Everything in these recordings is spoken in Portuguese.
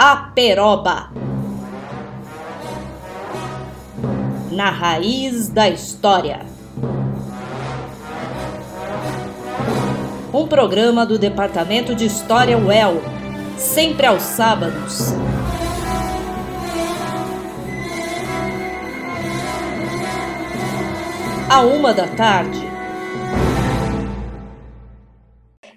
a Peroba. Na raiz da história. Um programa do Departamento de História UEL, sempre aos sábados. À 13h.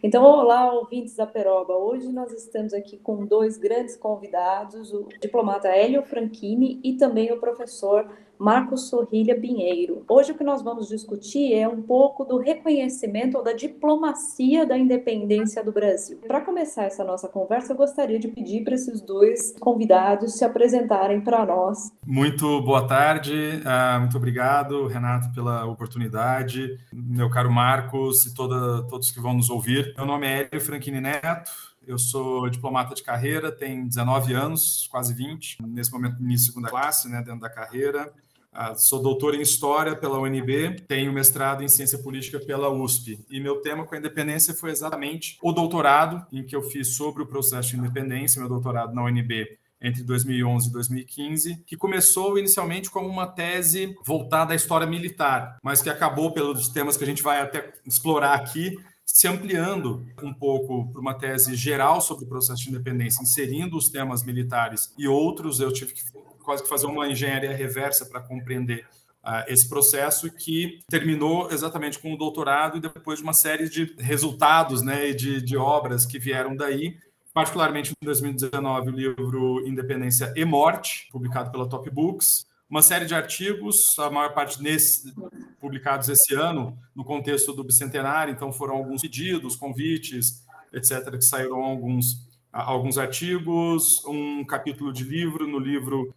Então, olá, ouvintes da Peroba. Hoje nós estamos aqui com dois grandes convidados, o diplomata Hélio Franchini e também o professor Marcos Sorrilha Pinheiro. Hoje o que nós vamos discutir é um pouco do reconhecimento ou da diplomacia da independência do Brasil. Para começar essa nossa conversa, eu gostaria de pedir para esses dois convidados se apresentarem para nós. Muito boa tarde, muito obrigado, Renato, pela oportunidade. Meu caro Marcos e todos que vão nos ouvir. Meu nome é Hélio Franchini Neto. Eu sou diplomata de carreira, tenho 19 anos, quase 20, nesse momento minha segunda classe, né, dentro da carreira. Sou doutor em História pela UNB, tenho mestrado em Ciência Política pela USP. E meu tema com a independência foi exatamente o doutorado, em que eu fiz sobre o processo de independência, meu doutorado na UNB, entre 2011 e 2015, que começou inicialmente como uma tese voltada à história militar, mas que acabou, pelos temas que a gente vai até explorar aqui, se ampliando um pouco para uma tese geral sobre o processo de independência, inserindo os temas militares e outros. Eu tive que quase que fazer uma engenharia reversa para compreender esse processo, que terminou exatamente com o doutorado e depois de uma série de resultados, né, e de obras que vieram daí. Particularmente em 2019, o livro Independência e Morte, publicado pela Top Books. Uma série de artigos, a maior parte publicados esse ano, no contexto do bicentenário. Então, foram alguns pedidos, convites, etc., que saíram alguns artigos, um capítulo de livro, no livro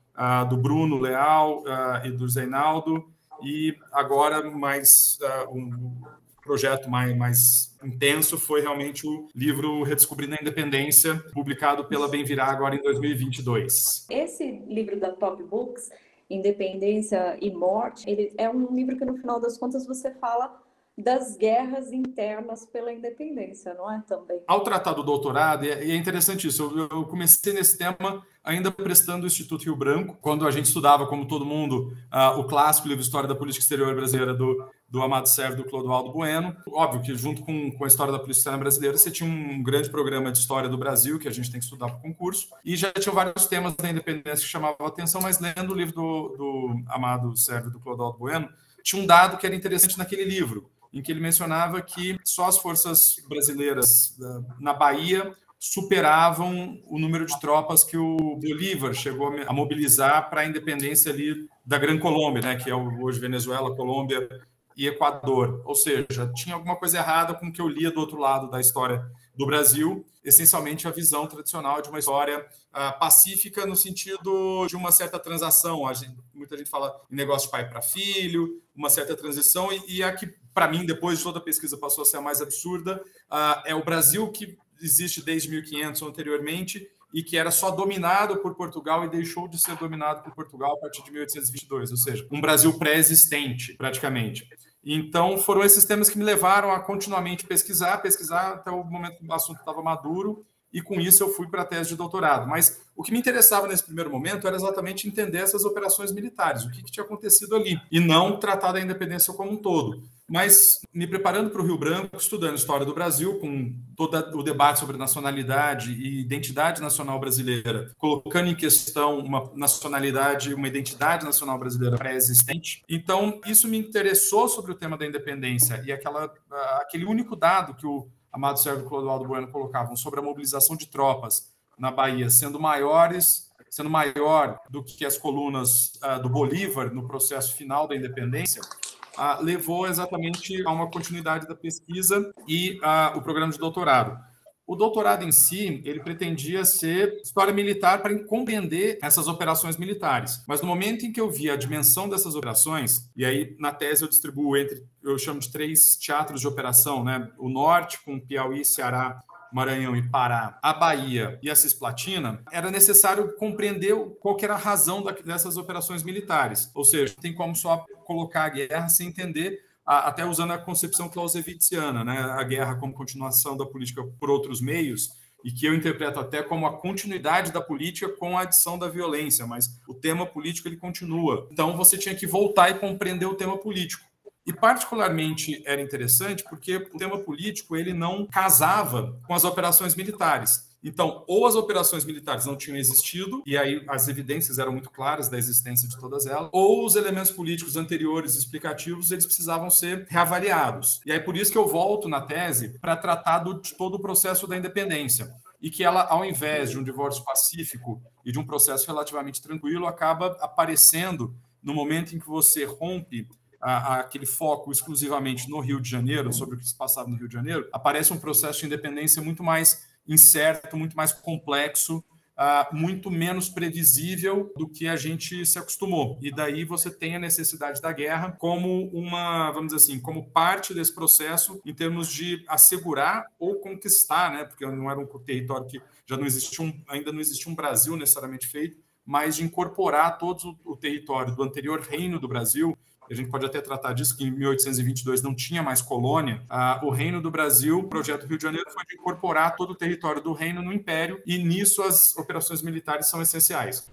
do Bruno Leal e do Zeinaldo, e agora mais um projeto mais intenso foi realmente o livro Redescobrindo a Independência, publicado pela Bem-Virá agora em 2022. Esse livro da Top Books, Independência e Morte, ele é um livro que, no final das contas, você fala das guerras internas pela independência, não é também? Ao tratar do doutorado, é interessante isso, eu comecei nesse tema ainda prestando o Instituto Rio Branco, quando a gente estudava, como todo mundo, o clássico livro História da Política Exterior Brasileira do Amado Sérvio, do Clodoaldo Bueno. Óbvio que, junto com a História da Política Externa Brasileira, você tinha um grande programa de História do Brasil, que a gente tem que estudar para o concurso, e já tinha vários temas da independência que chamavam a atenção, mas lendo o livro do Amado Sérvio, do Clodoaldo Bueno, tinha um dado que era interessante naquele livro, em que ele mencionava que só as forças brasileiras na Bahia superavam o número de tropas que o Bolívar chegou a mobilizar para a independência ali da Grã-Colômbia, né, que é hoje Venezuela, Colômbia e Equador. Ou seja, tinha alguma coisa errada com o que eu lia do outro lado da história do Brasil, essencialmente a visão tradicional de uma história pacífica no sentido de uma certa transação. Muita gente fala em negócio de pai para filho, uma certa transição, e a que, para mim, depois de toda a pesquisa, passou a ser a mais absurda, é o Brasil que existe desde 1500 anteriormente e que era só dominado por Portugal e deixou de ser dominado por Portugal a partir de 1822, ou seja, um Brasil pré-existente, praticamente. Então, foram esses temas que me levaram a continuamente pesquisar até o momento que o assunto estava maduro, e com isso eu fui para a tese de doutorado. Mas o que me interessava nesse primeiro momento era exatamente entender essas operações militares, o que tinha acontecido ali, e não tratar da independência como um todo. Mas, me preparando para o Rio Branco, estudando História do Brasil, com todo o debate sobre nacionalidade e identidade nacional brasileira, colocando em questão uma nacionalidade, uma identidade nacional brasileira pré-existente. Então, isso me interessou sobre o tema da independência, e aquele único dado que o Amado Sérvio e Clodoaldo Bueno colocavam sobre a mobilização de tropas na Bahia sendo maior do que as colunas do Bolívar no processo final da independência, levou exatamente a uma continuidade da pesquisa e o programa de doutorado. O doutorado em si, ele pretendia ser história militar para compreender essas operações militares. Mas no momento em que eu vi a dimensão dessas operações, e aí na tese eu distribuo eu chamo de 3 teatros de operação, né? O Norte, com Piauí, Ceará, Maranhão e Pará, a Bahia e a Cisplatina, era necessário compreender qual que era a razão dessas operações militares. Ou seja, tem como só colocar a guerra sem entender, até usando a concepção clausewitziana, né? A guerra como continuação da política por outros meios, e que eu interpreto até como a continuidade da política com a adição da violência, mas o tema político ele continua. Então você tinha que voltar e compreender o tema político. E particularmente era interessante porque o tema político ele não casava com as operações militares. Então, ou as operações militares não tinham existido, e aí as evidências eram muito claras da existência de todas elas, ou os elementos políticos anteriores, explicativos, eles precisavam ser reavaliados. E aí por isso que eu volto na tese para tratar de todo o processo da independência, e que ela, ao invés de um divórcio pacífico e de um processo relativamente tranquilo, acaba aparecendo no momento em que você rompe aquele foco exclusivamente no Rio de Janeiro, sobre o que se passava no Rio de Janeiro, aparece um processo de independência muito mais incerto, muito mais complexo, muito menos previsível do que a gente se acostumou. E daí você tem a necessidade da guerra como uma, vamos dizer assim, como parte desse processo em termos de assegurar ou conquistar, né? Porque não era um território que já não existia, ainda não existia um Brasil necessariamente feito, mas de incorporar todo o território do anterior reino do Brasil. A gente pode até tratar disso, que em 1822 não tinha mais colônia. O Reino do Brasil, o projeto Rio de Janeiro, foi de incorporar todo o território do reino no império, e nisso as operações militares são essenciais.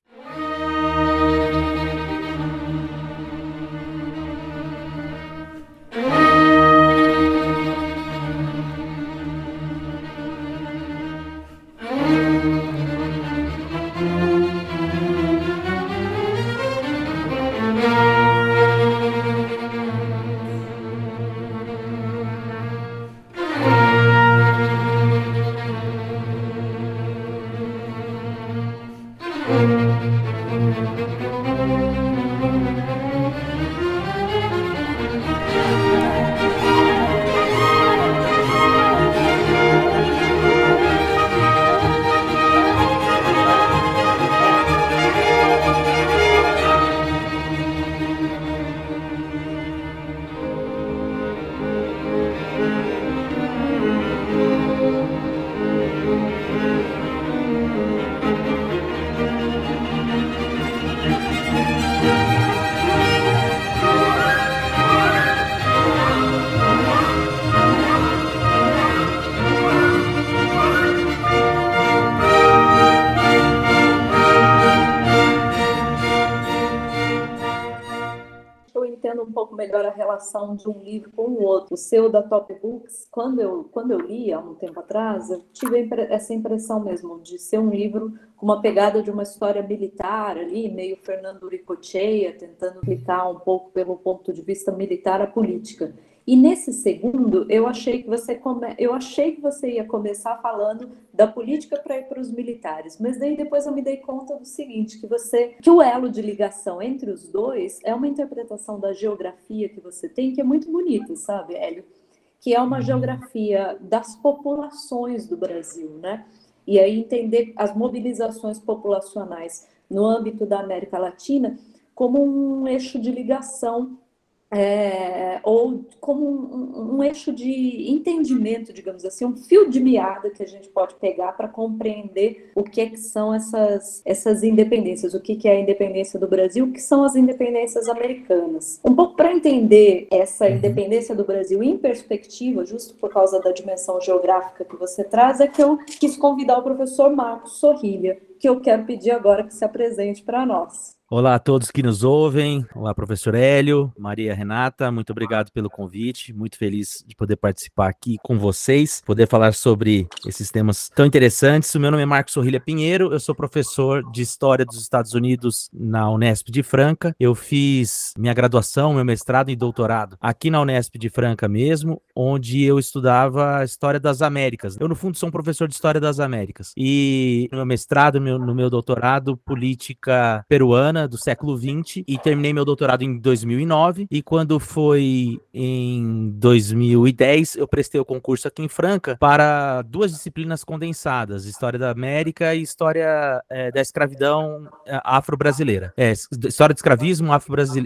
De um livro com o outro. O seu da Top Books, quando eu li há um tempo atrás, eu tive essa impressão mesmo de ser um livro com uma pegada de uma história militar ali, meio Fernando Uricotcheia, tentando aplicar um pouco pelo ponto de vista militar a política. E nesse segundo, eu achei que você ia começar falando da política para ir para os militares, mas daí depois eu me dei conta do seguinte, que o elo de ligação entre os dois é uma interpretação da geografia que você tem, que é muito bonita, sabe, Hélio? Que é uma geografia das populações do Brasil, né? E aí entender as mobilizações populacionais no âmbito da América Latina como um eixo de ligação, ou como um eixo de entendimento, digamos assim, um fio de meada que a gente pode pegar para compreender o que é que são essas independências, o que é a independência do Brasil, o que são as independências americanas. Um pouco para entender essa independência do Brasil em perspectiva, justo por causa da dimensão geográfica que você traz, é que eu quis convidar o professor Marcos Sorrilha, que eu quero pedir agora que se apresente para nós. Olá a todos que nos ouvem, olá professor Hélio, Maria Renata, muito obrigado pelo convite, muito feliz de poder participar aqui com vocês, poder falar sobre esses temas tão interessantes. O meu nome é Marcos Sorrilha Pinheiro, eu sou professor de História dos Estados Unidos na Unesp de Franca, eu fiz minha graduação, meu mestrado e doutorado aqui na Unesp de Franca mesmo, onde eu estudava a História das Américas. Eu no fundo sou um professor de História das Américas e no meu mestrado, no meu doutorado, política peruana, do século XX, e terminei meu doutorado em 2009, e quando foi em 2010 eu prestei o concurso aqui em Franca para duas disciplinas condensadas, História da América e História da Escravidão Afro-Brasileira, História do Escravismo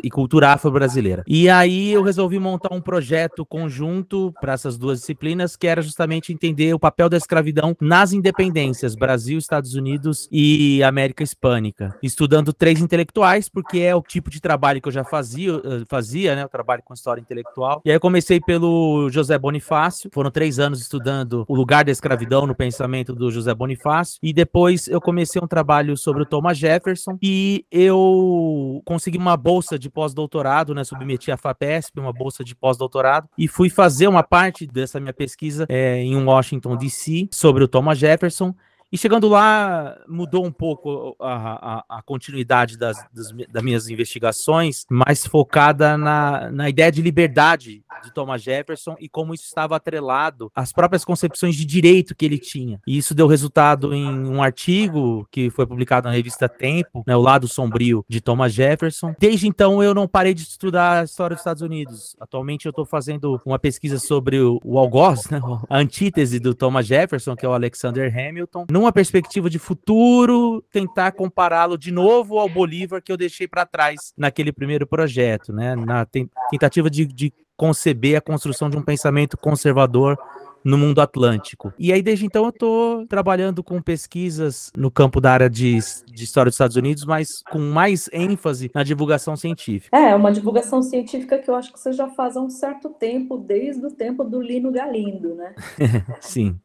e Cultura Afro-Brasileira, e aí eu resolvi montar um projeto conjunto para essas duas disciplinas, que era justamente entender o papel da escravidão nas independências, Brasil, Estados Unidos e América Hispânica, estudando três intelectuais intelectuais, porque é o tipo de trabalho que eu já fazia, né? O trabalho com história intelectual. E aí eu comecei pelo José Bonifácio, foram 3 anos estudando o lugar da escravidão no pensamento do José Bonifácio, e depois eu comecei um trabalho sobre o Thomas Jefferson, e eu consegui uma bolsa de pós-doutorado, né? Submeti à FAPESP, uma bolsa de pós-doutorado, e fui fazer uma parte dessa minha pesquisa em Washington, D.C., sobre o Thomas Jefferson. E chegando lá, mudou um pouco a continuidade das minhas investigações, mais focada na ideia de liberdade de Thomas Jefferson e como isso estava atrelado às próprias concepções de direito que ele tinha. E isso deu resultado em um artigo que foi publicado na revista Tempo, né, O Lado Sombrio de Thomas Jefferson. Desde então, eu não parei de estudar a história dos Estados Unidos. Atualmente, eu estou fazendo uma pesquisa sobre o algoz, né, a antítese do Thomas Jefferson, que é o Alexander Hamilton, numa perspectiva de futuro, tentar compará-lo de novo ao Bolívar que eu deixei para trás naquele primeiro projeto, né? Na tentativa de conceber a construção de um pensamento conservador no mundo atlântico. E aí, desde então, eu estou trabalhando com pesquisas no campo da área de história dos Estados Unidos, mas com mais ênfase na divulgação científica. É, uma divulgação científica que eu acho que você já faz há um certo tempo, desde o tempo do Lino Galindo, né? Sim.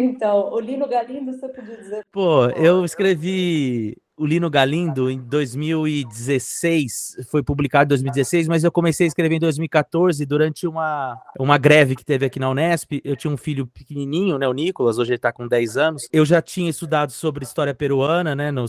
Então, o Lino Galindo, você podia dizer... Pô, eu escrevi... O Lino Galindo, em 2016, foi publicado em 2016, mas eu comecei a escrever em 2014, durante uma greve que teve aqui na Unesp. Eu tinha um filho pequenininho, né, o Nicolas, hoje ele está com 10 anos. Eu já tinha estudado sobre história peruana, né, no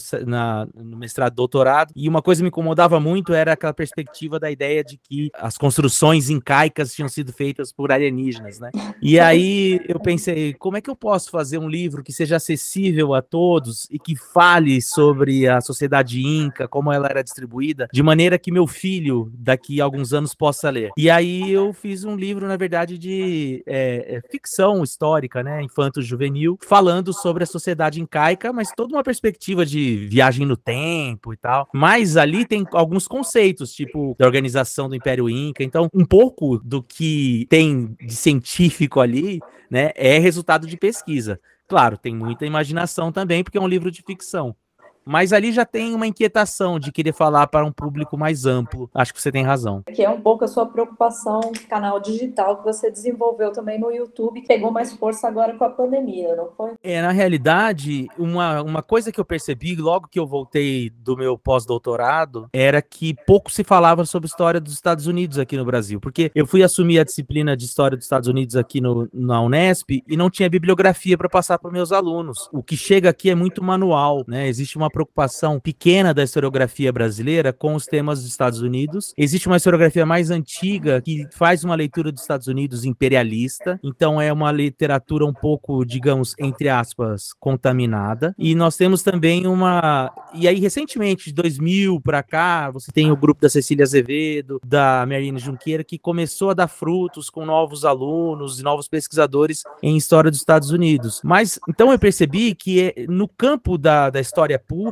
mestrado e doutorado, e uma coisa que me incomodava muito era aquela perspectiva da ideia de que as construções incaicas tinham sido feitas por alienígenas, né? E aí eu pensei, como é que eu posso fazer um livro que seja acessível a todos e que fale sobre a sociedade inca, como ela era distribuída, de maneira que meu filho daqui a alguns anos possa ler. E aí eu fiz um livro, na verdade, de ficção histórica, né, infanto-juvenil, falando sobre a sociedade incaica, mas toda uma perspectiva de viagem no tempo e tal. Mas ali tem alguns conceitos, tipo da organização do Império Inca, então um pouco do que tem de científico ali, né, é resultado de pesquisa. Claro, tem muita imaginação também, porque é um livro de ficção. Mas ali já tem uma inquietação de querer falar para um público mais amplo. Acho que você tem razão. Que é um pouco a sua preocupação, canal digital que você desenvolveu também no YouTube, que pegou mais força agora com a pandemia, não foi? É, na realidade, uma coisa que eu percebi logo que eu voltei do meu pós-doutorado era que pouco se falava sobre história dos Estados Unidos aqui no Brasil. Porque eu fui assumir a disciplina de história dos Estados Unidos aqui na Unesp e não tinha bibliografia para passar para meus alunos. O que chega aqui é muito manual, né? Existe uma preocupação pequena da historiografia brasileira com os temas dos Estados Unidos. Existe uma historiografia mais antiga que faz uma leitura dos Estados Unidos imperialista, então é uma literatura um pouco, digamos, entre aspas, contaminada. E nós temos também E aí, recentemente, de 2000 para cá, você tem o grupo da Cecília Azevedo, da Marina Junqueira, que começou a dar frutos com novos alunos e novos pesquisadores em história dos Estados Unidos. Mas, então eu percebi que no campo da história pública,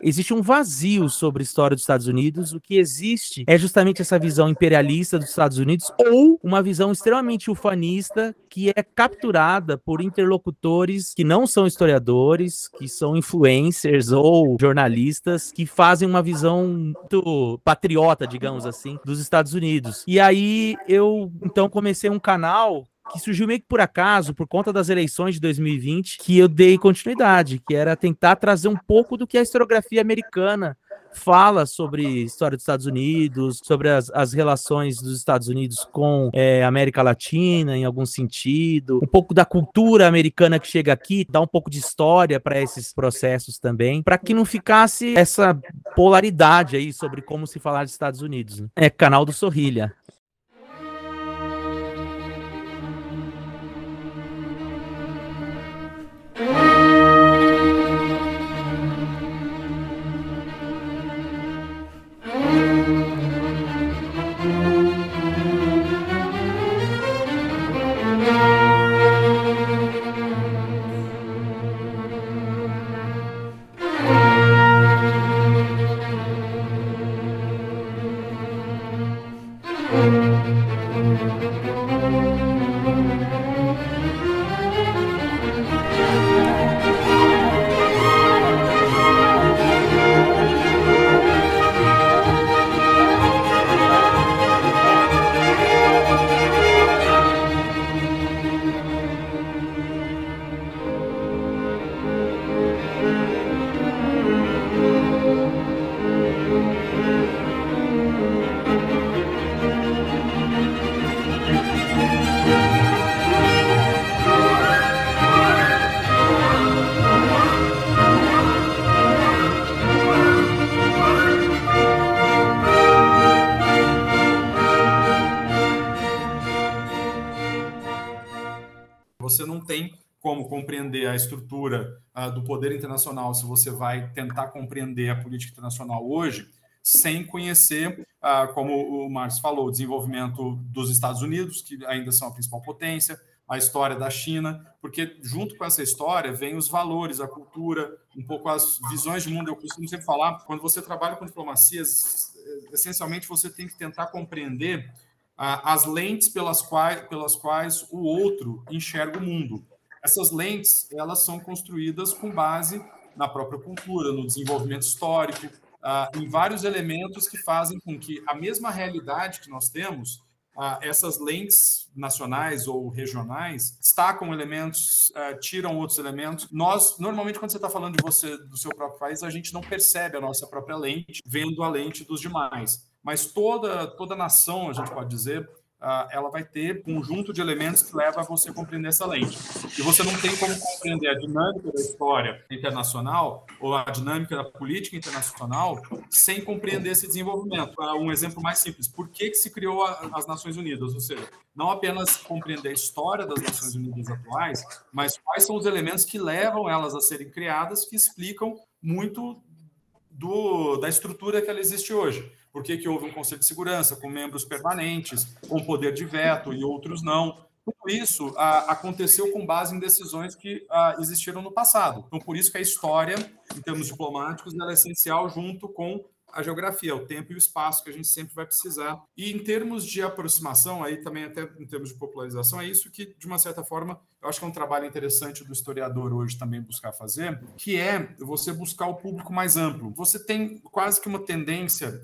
existe um vazio sobre a história dos Estados Unidos. O que existe é justamente essa visão imperialista dos Estados Unidos ou uma visão extremamente ufanista que é capturada por interlocutores que não são historiadores, que são influencers ou jornalistas que fazem uma visão muito patriota, digamos assim, dos Estados Unidos. E aí eu então comecei um canal que surgiu meio que por acaso, por conta das eleições de 2020, que eu dei continuidade, que era tentar trazer um pouco do que a historiografia americana fala sobre história dos Estados Unidos, sobre as relações dos Estados Unidos com a América Latina, em algum sentido, um pouco da cultura americana que chega aqui, dá um pouco de história para esses processos também, para que não ficasse essa polaridade aí sobre como se falar dos Estados Unidos. Né? É canal do Sorrilha. compreender a estrutura do poder internacional, se você vai tentar compreender a política internacional hoje, sem conhecer, como o Marcos falou, o desenvolvimento dos Estados Unidos, que ainda são a principal potência, a história da China, porque junto com essa história vem os valores, a cultura, um pouco as visões de mundo. Eu costumo sempre falar, quando você trabalha com diplomacia, essencialmente você tem que tentar compreender as lentes pelas quais o outro enxerga o mundo. Essas lentes, elas são construídas com base na própria cultura, no desenvolvimento histórico, em vários elementos que fazem com que a mesma realidade que nós temos, essas lentes nacionais ou regionais destacam elementos, tiram outros elementos. Nós, normalmente, quando você está falando de você, do seu próprio país, a gente não percebe a nossa própria lente, vendo a lente dos demais. Mas toda nação, a gente pode dizer, ela vai ter um conjunto de elementos que leva a você a compreender essa lente. E você não tem como compreender a dinâmica da história internacional ou a dinâmica da política internacional sem compreender esse desenvolvimento. Um exemplo mais simples, por que se criou as Nações Unidas? Ou seja, não apenas compreender a história das Nações Unidas atuais, mas quais são os elementos que levam elas a serem criadas, que explicam muito da estrutura que ela existe hoje. Por que houve um Conselho de Segurança com membros permanentes, com poder de veto e outros não? Tudo isso aconteceu com base em decisões que existiram no passado. Então, por isso que a história, em termos diplomáticos, ela é essencial junto com a geografia, o tempo e o espaço que a gente sempre vai precisar. E em termos de aproximação, aí também até em termos de popularização, é isso que, de uma certa forma, eu acho que é um trabalho interessante do historiador hoje também buscar fazer, que é você buscar o público mais amplo. Você tem quase que uma tendência,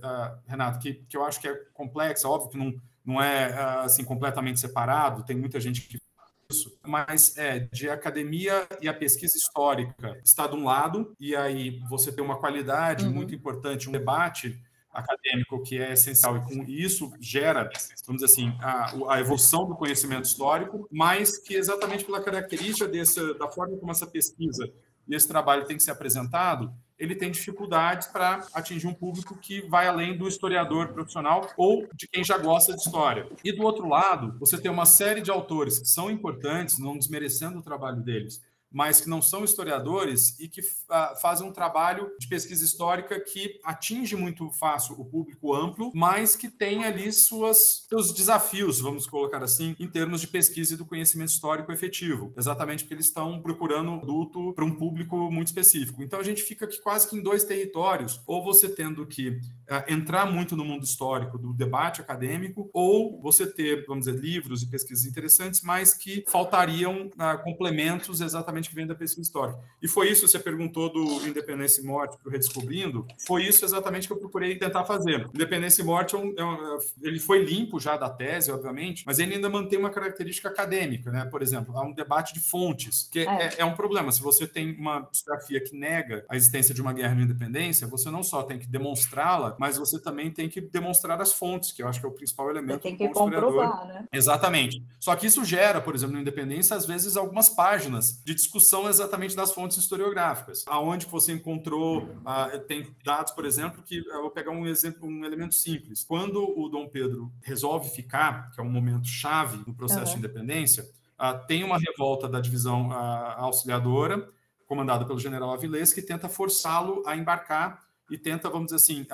Renato, que eu acho que é complexa, óbvio que não é assim, completamente separado, tem muita gente que isso, mas de academia e a pesquisa histórica está de um lado, e aí você tem uma qualidade muito importante, um debate acadêmico que é essencial, e isso gera, vamos dizer assim, a evolução do conhecimento histórico, mas que exatamente pela característica da forma como essa pesquisa e esse trabalho tem que ser apresentado, ele tem dificuldades para atingir um público que vai além do historiador profissional ou de quem já gosta de história. E, do outro lado, você tem uma série de autores que são importantes, não desmerecendo o trabalho deles, mas que não são historiadores e que fazem um trabalho de pesquisa histórica que atinge muito fácil o público amplo, mas que tem ali seus desafios, vamos colocar assim, em termos de pesquisa e do conhecimento histórico efetivo, exatamente porque eles estão procurando um produto para um público muito específico. Então, a gente fica aqui quase que em dois territórios, ou você tendo que entrar muito no mundo histórico do debate acadêmico, ou você ter, vamos dizer, livros e pesquisas interessantes, mas que faltariam complementos exatamente que vem da pesquisa histórica. E foi isso, você perguntou do Independência e Morte para o Redescobrindo, foi isso exatamente que eu procurei tentar fazer. Independência e Morte, ele foi limpo já da tese, obviamente, mas ele ainda mantém uma característica acadêmica, né? Por exemplo, há um debate de fontes, que é um problema. Se você tem uma historiografia que nega a existência de uma guerra de independência, você não só tem que demonstrá-la, mas você também tem que demonstrar as fontes, que eu acho que é o principal elemento. Você tem que comprovar, né? Exatamente. Só que isso gera, por exemplo, na Independência, às vezes, algumas páginas de discussão exatamente das fontes historiográficas. Aonde você encontrou, tem dados, por exemplo, que eu vou pegar um exemplo, um elemento simples. Quando o Dom Pedro resolve ficar, que é um momento chave no processo de independência, tem uma revolta da divisão auxiliadora, comandada pelo general Avilés, que tenta forçá-lo a embarcar e tenta, vamos dizer assim,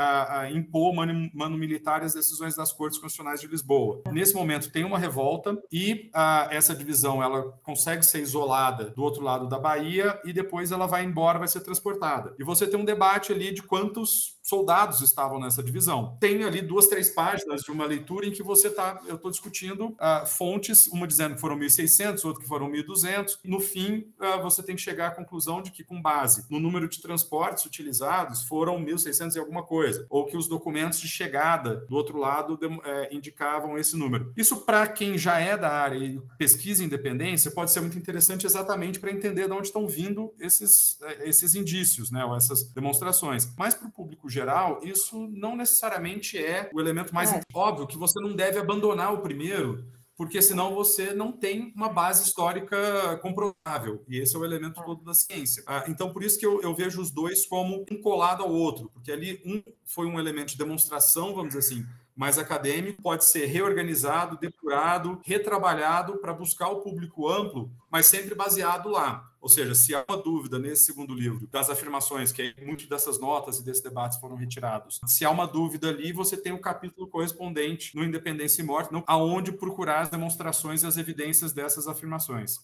impor mano militar as decisões das Cortes Constitucionais de Lisboa. Nesse momento tem uma revolta e essa divisão ela consegue ser isolada do outro lado da Bahia e depois ela vai embora, vai ser transportada. E você tem um debate ali de quantos soldados estavam nessa divisão. Tem ali 2, 3 páginas de uma leitura em que eu estou discutindo fontes, uma dizendo que foram 1.600, outra que foram 1.200. No fim, você tem que chegar à conclusão de que, com base no número de transportes utilizados, foram 1.600 e alguma coisa, ou que os documentos de chegada do outro lado indicavam esse número. Isso, para quem já é da área e pesquisa independência, pode ser muito interessante exatamente para entender de onde estão vindo esses indícios, né, ou essas demonstrações. Mas, para o público geral, isso não necessariamente é o elemento mais óbvio, que você não deve abandonar o primeiro, porque senão você não tem uma base histórica comprovável, e esse é o elemento todo da ciência. Então, por isso que eu vejo os dois como um colado ao outro, porque ali um foi um elemento de demonstração, vamos dizer assim, mais acadêmico, pode ser reorganizado, depurado, retrabalhado para buscar o público amplo, mas sempre baseado lá. Ou seja, se há uma dúvida nesse segundo livro das afirmações, que aí muitas dessas notas e desses debates foram retirados, se há uma dúvida ali, você tem um capítulo correspondente no Independência e Morte, aonde procurar as demonstrações e as evidências dessas afirmações.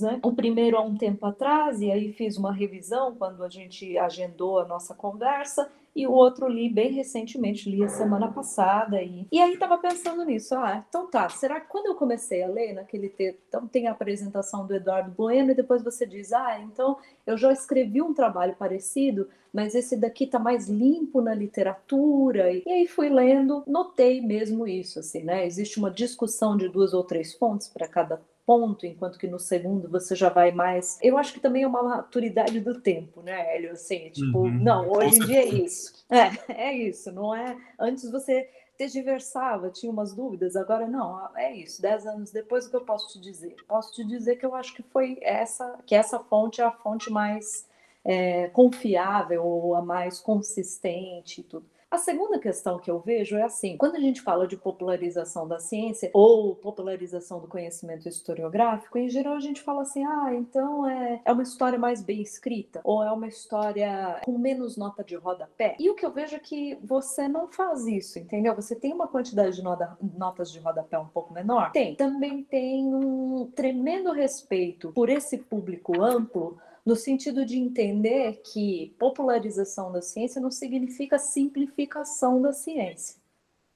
Né? O primeiro há um tempo atrás, e aí fiz uma revisão quando a gente agendou a nossa conversa, e o outro li bem recentemente, li a semana passada. E aí estava pensando nisso, então tá, será que quando eu comecei a ler naquele texto, então tem a apresentação do Eduardo Bueno e depois você diz, então eu já escrevi um trabalho parecido, mas esse daqui tá mais limpo na literatura, e aí fui lendo, notei mesmo isso, assim, né? Existe uma discussão de 2 ou 3 fontes para cada ponto, enquanto que no segundo você já vai mais... Eu acho que também é uma maturidade do tempo, né, Hélio? Assim, tipo, não, hoje em dia é isso. É isso, não é... Antes você tergiversava, tinha umas dúvidas, agora não, é isso. 10 anos depois, o que eu posso te dizer? Posso te dizer que eu acho que foi essa, que essa fonte é a fonte mais confiável, ou a mais consistente e tudo. A segunda questão que eu vejo é assim, quando a gente fala de popularização da ciência ou popularização do conhecimento historiográfico, em geral a gente fala assim, então é uma história mais bem escrita, ou é uma história com menos nota de rodapé. E o que eu vejo é que você não faz isso, entendeu? Você tem uma quantidade de notas de rodapé um pouco menor? Tem. Também tem um tremendo respeito por esse público amplo, no sentido de entender que popularização da ciência não significa simplificação da ciência,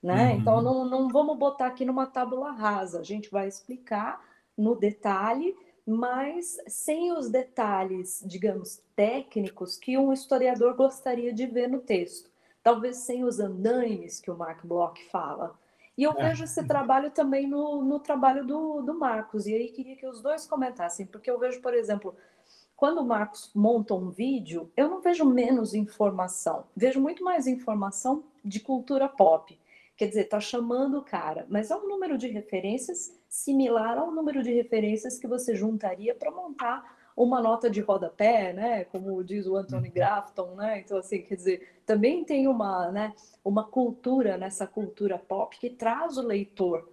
né? Então, não vamos botar aqui numa tábula rasa, a gente vai explicar no detalhe, mas sem os detalhes, digamos, técnicos que um historiador gostaria de ver no texto. Talvez sem os andaimes que o Mark Bloch fala. E eu vejo esse trabalho também no trabalho do Marcos, e aí queria que os dois comentassem, porque eu vejo, por exemplo... Quando o Marcos monta um vídeo, eu não vejo menos informação. Vejo muito mais informação de cultura pop. Quer dizer, está chamando o cara. Mas é um número de referências similar ao número de referências que você juntaria para montar uma nota de rodapé, né? Como diz o Anthony Grafton, né? Então, assim, quer dizer, também tem uma cultura nessa cultura pop que traz o leitor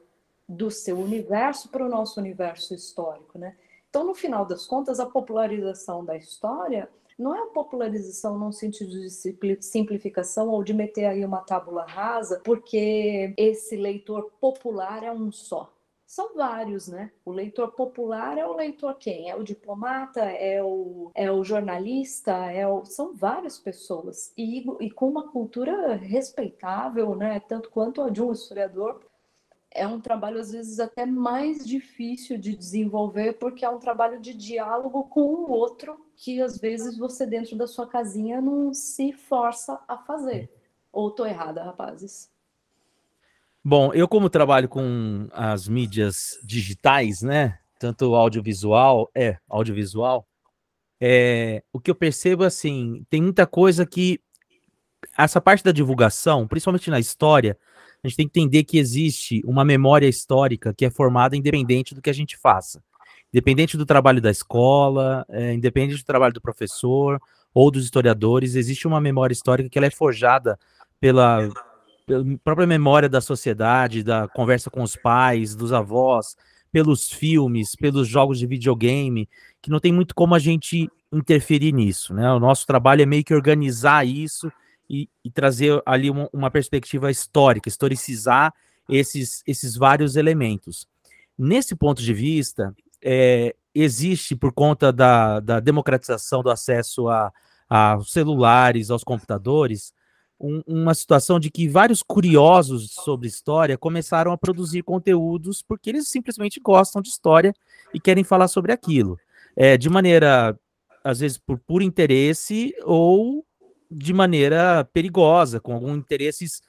do seu universo para o nosso universo histórico, né? Então, no final das contas, a popularização da história não é a popularização num sentido de simplificação ou de meter aí uma tábula rasa, porque esse leitor popular é um só. São vários, né? O leitor popular é o leitor quem? É o diplomata? É o jornalista? São várias pessoas. E com uma cultura respeitável, né? Tanto quanto a de um historiador, é um trabalho, às vezes, até mais difícil de desenvolver, porque é um trabalho de diálogo com o outro que, às vezes, você, dentro da sua casinha, não se força a fazer. Ou estou errada, rapazes? Bom, eu, como trabalho com as mídias digitais, né? Tanto audiovisual, o que eu percebo, assim, tem muita coisa que... Essa parte da divulgação, principalmente na história... A gente tem que entender que existe uma memória histórica que é formada independente do que a gente faça. Independente do trabalho da escola, independente do trabalho do professor ou dos historiadores, existe uma memória histórica que ela é forjada pela própria memória da sociedade, da conversa com os pais, dos avós, pelos filmes, pelos jogos de videogame, que não tem muito como a gente interferir nisso, né? O nosso trabalho é meio que organizar isso e trazer ali uma perspectiva histórica, historicizar esses vários elementos. Nesse ponto de vista, existe, por conta da democratização do acesso a celulares, aos computadores, uma situação de que vários curiosos sobre história começaram a produzir conteúdos porque eles simplesmente gostam de história e querem falar sobre aquilo. De maneira, às vezes, por puro interesse ou de maneira perigosa, com alguns interesses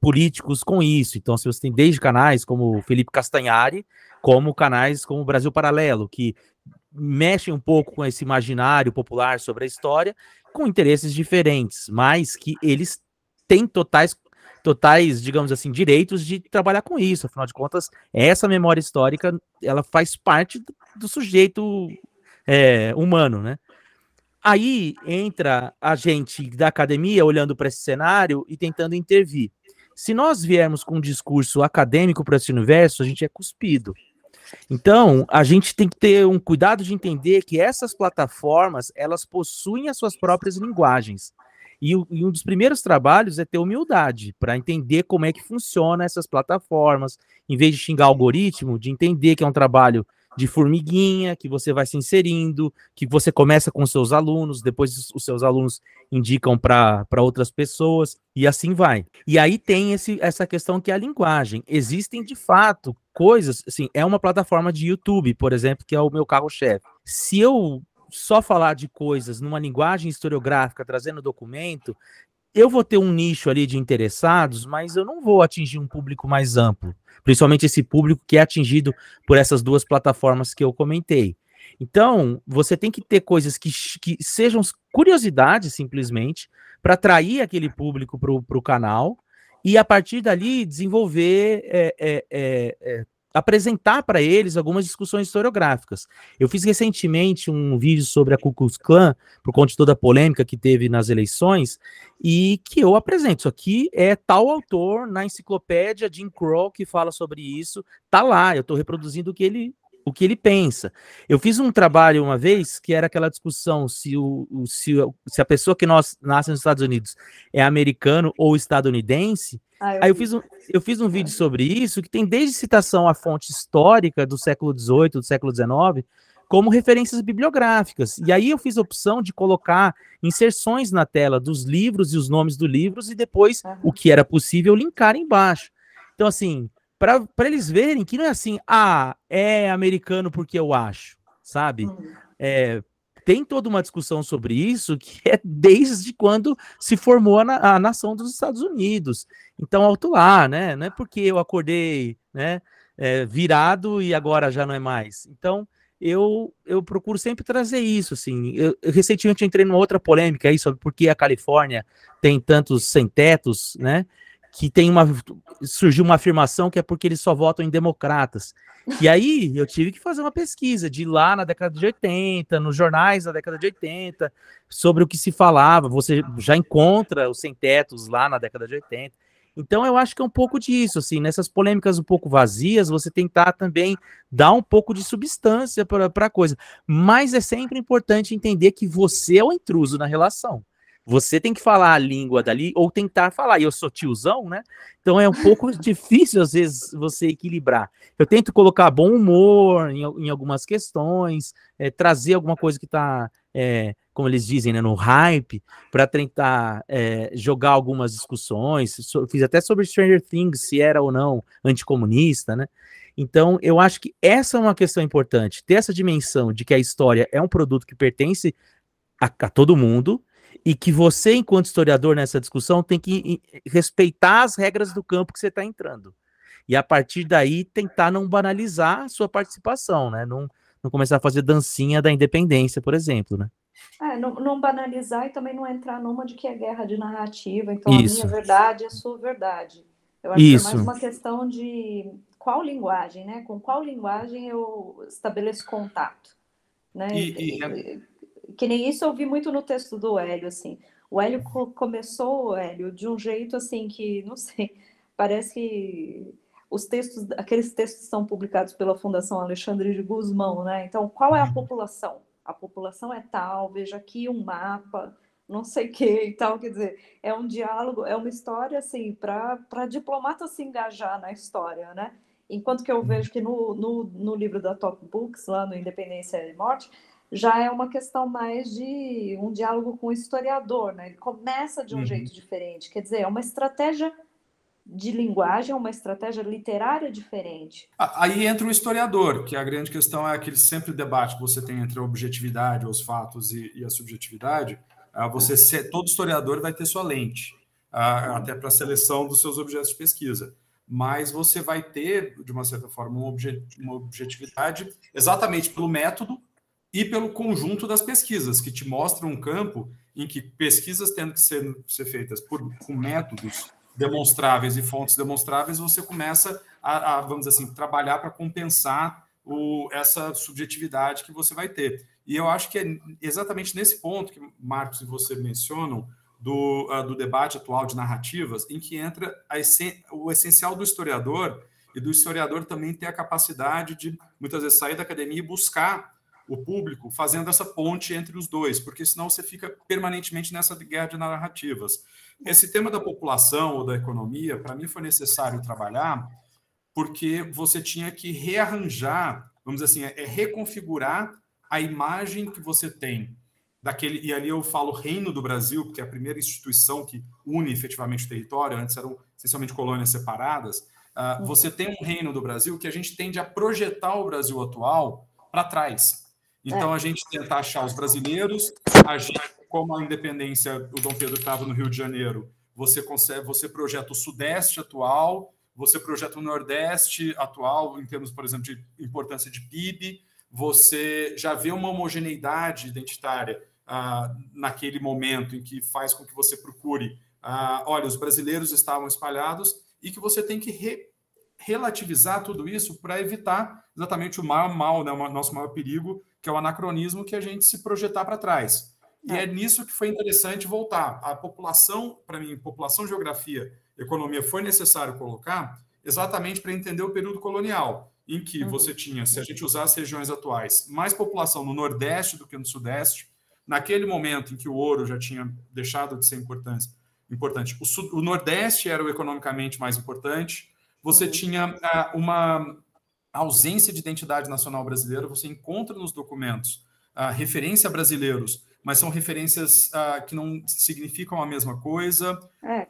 políticos com isso. Então, se você tem desde canais como Felipe Castanhari, como canais como Brasil Paralelo, que mexem um pouco com esse imaginário popular sobre a história, com interesses diferentes, mas que eles têm totais, digamos assim, direitos de trabalhar com isso. Afinal de contas, essa memória histórica, ela faz parte do sujeito humano, né? Aí entra a gente da academia olhando para esse cenário e tentando intervir. Se nós viermos com um discurso acadêmico para esse universo, a gente é cuspido. Então, a gente tem que ter um cuidado de entender que essas plataformas, elas possuem as suas próprias linguagens. E um dos primeiros trabalhos é ter humildade para entender como é que funciona essas plataformas. Em vez de xingar algoritmo, de entender que é um trabalho de formiguinha, que você vai se inserindo, que você começa com seus alunos, depois os seus alunos indicam para outras pessoas, e assim vai. E aí tem essa questão que é a linguagem. Existem, de fato, coisas, assim, é uma plataforma de YouTube, por exemplo, que é o meu carro-chefe. Se eu só falar de coisas numa linguagem historiográfica, trazendo documento, eu vou ter um nicho ali de interessados, mas eu não vou atingir um público mais amplo, principalmente esse público que é atingido por essas duas plataformas que eu comentei. Então, você tem que ter coisas que sejam curiosidades, simplesmente, para atrair aquele público para o canal e, a partir dali, desenvolver, apresentar para eles algumas discussões historiográficas. Eu fiz recentemente um vídeo sobre a Ku Klux Klan, por conta de toda a polêmica que teve nas eleições, e que eu apresento. Isso aqui é tal autor, na enciclopédia Jim Crow, que fala sobre isso, tá lá, eu estou reproduzindo o que ele pensa. Eu fiz um trabalho uma vez, que era aquela discussão se a pessoa que nasce nos Estados Unidos é americano ou estadunidense. Aí eu fiz um vídeo sobre isso, que tem desde citação à fonte histórica do século XVIII, do século XIX, como referências bibliográficas. E aí eu fiz a opção de colocar inserções na tela dos livros e os nomes dos livros, e depois, o que era possível, linkar embaixo. Então, assim, para eles verem que não é assim, é americano porque eu acho, sabe? Tem toda uma discussão sobre isso, que é desde quando se formou a nação dos Estados Unidos. Então, alto lá, né? Não é porque eu acordei, né, virado e agora já não é mais. Então, eu procuro sempre trazer isso, assim. Eu recentemente entrei numa outra polêmica aí sobre por que a Califórnia tem tantos sem-tetos, né? Que surgiu uma afirmação que é porque eles só votam em democratas. E aí eu tive que fazer uma pesquisa de lá na década de 80, nos jornais da década de 80, sobre o que se falava. Você já encontra os sem-tetos lá na década de 80. Então eu acho que é um pouco disso, assim, nessas polêmicas um pouco vazias, você tentar também dar um pouco de substância para a coisa. Mas é sempre importante entender que você é o intruso na relação. Você tem que falar a língua dali, ou tentar falar. E eu sou tiozão, né? Então é um pouco difícil, às vezes, você equilibrar. Eu tento colocar bom humor em algumas questões, trazer alguma coisa que está, como eles dizem, né, no hype, para tentar jogar algumas discussões. Fiz até sobre Stranger Things, se era ou não anticomunista, né? Então, eu acho que essa é uma questão importante, ter essa dimensão de que a história é um produto que pertence a todo mundo, e que você, enquanto historiador nessa discussão, tem que respeitar as regras do campo que você está entrando. E, a partir daí, tentar não banalizar a sua participação, né? Não começar a fazer dancinha da independência, por exemplo, né? Não banalizar e também não entrar numa de que é guerra de narrativa. Então, a minha verdade é a sua verdade. Eu acho que é mais uma questão de qual linguagem, né? Com qual linguagem eu estabeleço contato, né? Que nem isso eu vi muito no texto do Hélio, assim. O Hélio começou, Hélio, de um jeito assim que, não sei, parece que os textos, aqueles textos são publicados pela Fundação Alexandre de Gusmão, né? Então, qual é a população? A população é tal, veja aqui um mapa, não sei o que e tal, quer dizer, é um diálogo, é uma história, assim, para diplomata se engajar na história, né? Enquanto que eu vejo que no livro da Top Books, lá no Independência e Morte, já é uma questão mais de um diálogo com o historiador, né? Ele começa de um jeito diferente, quer dizer, é uma estratégia de linguagem, é uma estratégia literária diferente. Aí entra o historiador, que a grande questão é aquele sempre debate que você tem entre a objetividade, os fatos e a subjetividade. Todo historiador vai ter sua lente, até para a seleção dos seus objetos de pesquisa. Mas você vai ter, de uma certa forma, uma objetividade exatamente pelo método e pelo conjunto das pesquisas, que te mostram um campo em que pesquisas tendo que ser feitas com métodos demonstráveis e fontes demonstráveis, você começa a vamos dizer assim, trabalhar para compensar essa subjetividade que você vai ter. E eu acho que é exatamente nesse ponto que Marcos e você mencionam do debate atual de narrativas, em que entra o essencial do historiador, e do historiador também ter a capacidade de, muitas vezes, sair da academia e buscar o público, fazendo essa ponte entre os dois, porque senão você fica permanentemente nessa guerra de narrativas. Esse tema da população ou da economia, para mim, foi necessário trabalhar, porque você tinha que rearranjar, vamos dizer assim, reconfigurar a imagem que você tem daquele, e ali eu falo Reino do Brasil, porque é a primeira instituição que une efetivamente o território, antes eram essencialmente colônias separadas. Você tem um Reino do Brasil que a gente tende a projetar o Brasil atual para trás. Então, a gente tenta achar os brasileiros, a gente, como a independência, o Dom Pedro estava no Rio de Janeiro, você projeta o Sudeste atual, você projeta o Nordeste atual, em termos, por exemplo, de importância de PIB, você já vê uma homogeneidade identitária naquele momento em que faz com que você procure, olha, os brasileiros estavam espalhados, e que você tem que relativizar tudo isso para evitar exatamente o maior mal, né, o nosso maior perigo, que é o anacronismo, que a gente se projetar para trás. E é nisso que foi interessante voltar. A população, para mim, população, geografia, economia, foi necessário colocar exatamente para entender o período colonial, em que você tinha, se a gente usar as regiões atuais, mais população no Nordeste do que no Sudeste, naquele momento em que o ouro já tinha deixado de ser importante. O Nordeste era o economicamente mais importante. Você tinha uma ausência de identidade nacional brasileira, você encontra nos documentos referência a brasileiros, mas são referências que não significam a mesma coisa.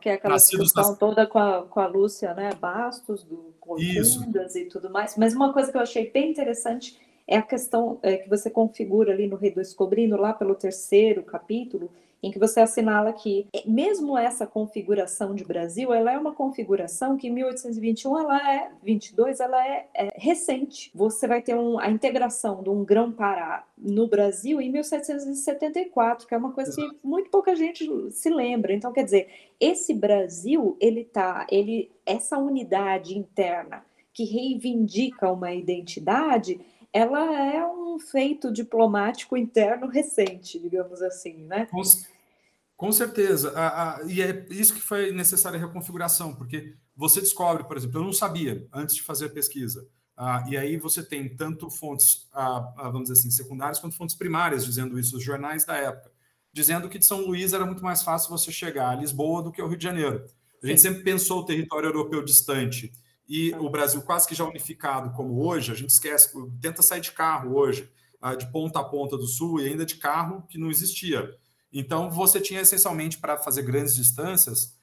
Que é aquela discussão toda com a Lúcia, né? Bastos, do Corcundas e tudo mais. Mas uma coisa que eu achei bem interessante é a questão que você configura ali no Redescobrindo, lá pelo terceiro capítulo, em que você assinala que, mesmo essa configuração de Brasil, ela é uma configuração que em 1821, 22, ela é recente. Você vai ter a integração de um Grão-Pará no Brasil em 1774, que é uma coisa que muito pouca gente se lembra. Então, quer dizer, esse Brasil, essa unidade interna que reivindica uma identidade, ela é um feito diplomático interno recente, digamos assim, né? Com certeza. E é isso que foi necessária a reconfiguração, porque você descobre, por exemplo, eu não sabia antes de fazer a pesquisa, e aí você tem tanto fontes, vamos dizer assim, secundárias quanto fontes primárias dizendo isso, os jornais da época, dizendo que de São Luís era muito mais fácil você chegar a Lisboa do que ao Rio de Janeiro. A gente sempre pensou o território europeu distante, e o Brasil quase que já unificado como hoje, a gente esquece, tenta sair de carro hoje, de ponta a ponta do sul, e ainda de carro que não existia. Então, você tinha essencialmente, para fazer grandes distâncias,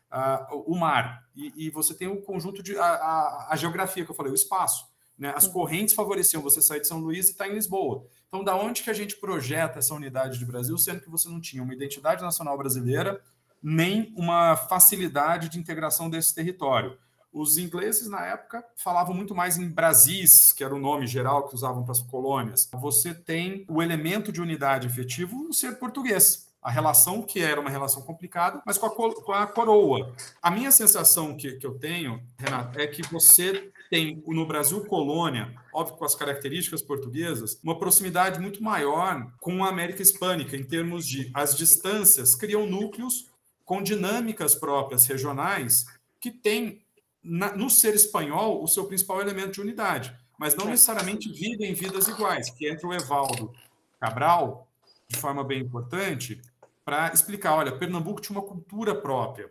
o mar. E você tem um conjunto de... A geografia que eu falei, o espaço, né? As correntes favoreciam você sair de São Luís e estar em Lisboa. Então, da onde que a gente projeta essa unidade de Brasil, sendo que você não tinha uma identidade nacional brasileira, nem uma facilidade de integração desse território? Os ingleses, na época, falavam muito mais em Brasis, que era o nome geral que usavam para as colônias. Você tem o elemento de unidade efetivo no ser português. A relação, que era uma relação complicada, mas com a coroa. A minha sensação que eu tenho, Renato, é que você tem no Brasil colônia, óbvio com as características portuguesas, uma proximidade muito maior com a América Hispânica, em termos de as distâncias criam núcleos com dinâmicas próprias regionais que têm no ser espanhol o seu principal elemento de unidade, mas não necessariamente vivem vidas iguais, que entra o Evaldo Cabral, de forma bem importante, para explicar, olha, Pernambuco tinha uma cultura própria.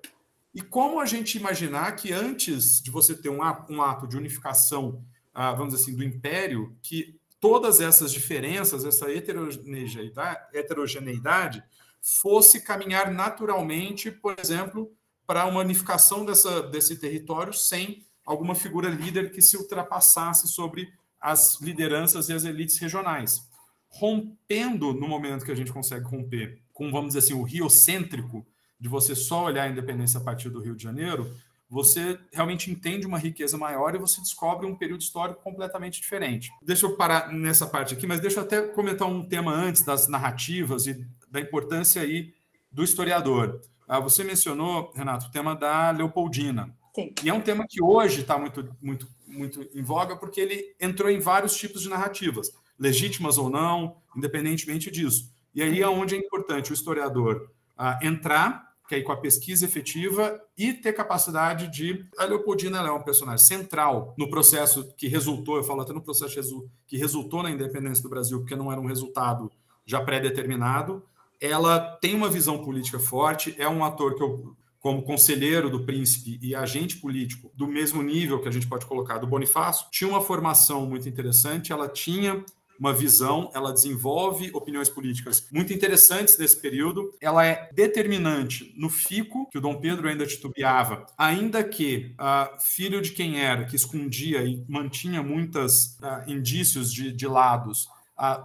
E como a gente imaginar que antes de você ter um ato de unificação, vamos dizer assim, do império, que todas essas diferenças, essa heterogeneidade fosse caminhar naturalmente, por exemplo, para uma unificação desse território sem alguma figura líder que se ultrapassasse sobre as lideranças e as elites regionais. Rompendo, no momento que a gente consegue romper, com, vamos dizer assim, o riocêntrico, de você só olhar a independência a partir do Rio de Janeiro, você realmente entende uma riqueza maior e você descobre um período histórico completamente diferente. Deixa eu parar nessa parte aqui, mas deixa eu até comentar um tema antes das narrativas e da importância aí do historiador. Você mencionou, Renato, o tema da Leopoldina. Sim. E é um tema que hoje está muito em voga porque ele entrou em vários tipos de narrativas, legítimas ou não, independentemente disso. E aí é onde é importante o historiador entrar, que aí com a pesquisa efetiva, e ter capacidade de... A Leopoldina é um personagem central no processo que resultou, eu falo até no processo que resultou na independência do Brasil, porque não era um resultado já pré-determinado. Ela tem uma visão política forte, é um ator que eu, como conselheiro do príncipe e agente político, do mesmo nível que a gente pode colocar do Bonifácio, tinha uma formação muito interessante, ela tinha uma visão, ela desenvolve opiniões políticas muito interessantes desse período, ela é determinante no fico, que o Dom Pedro ainda titubeava, ainda que filho de quem era, que escondia e mantinha muitos indícios de lados,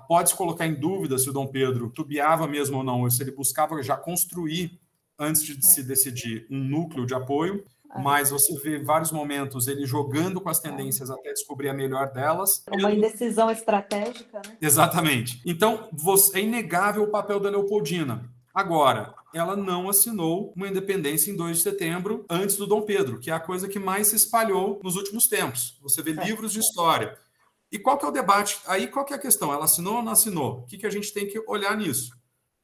pode-se colocar em dúvida se o Dom Pedro titubeava mesmo ou não, ou se ele buscava já construir, antes de se decidir, um núcleo de apoio. Mas você vê vários momentos ele jogando com as tendências até descobrir a melhor delas. Uma indecisão estratégica, né? Exatamente. Então, é inegável o papel da Leopoldina. Agora, ela não assinou uma independência em 2 de setembro antes do Dom Pedro, que é a coisa que mais se espalhou nos últimos tempos. Você vê livros de história. E qual que é o debate? Aí, qual que é a questão? Ela assinou ou não assinou? O que, que a gente tem que olhar nisso?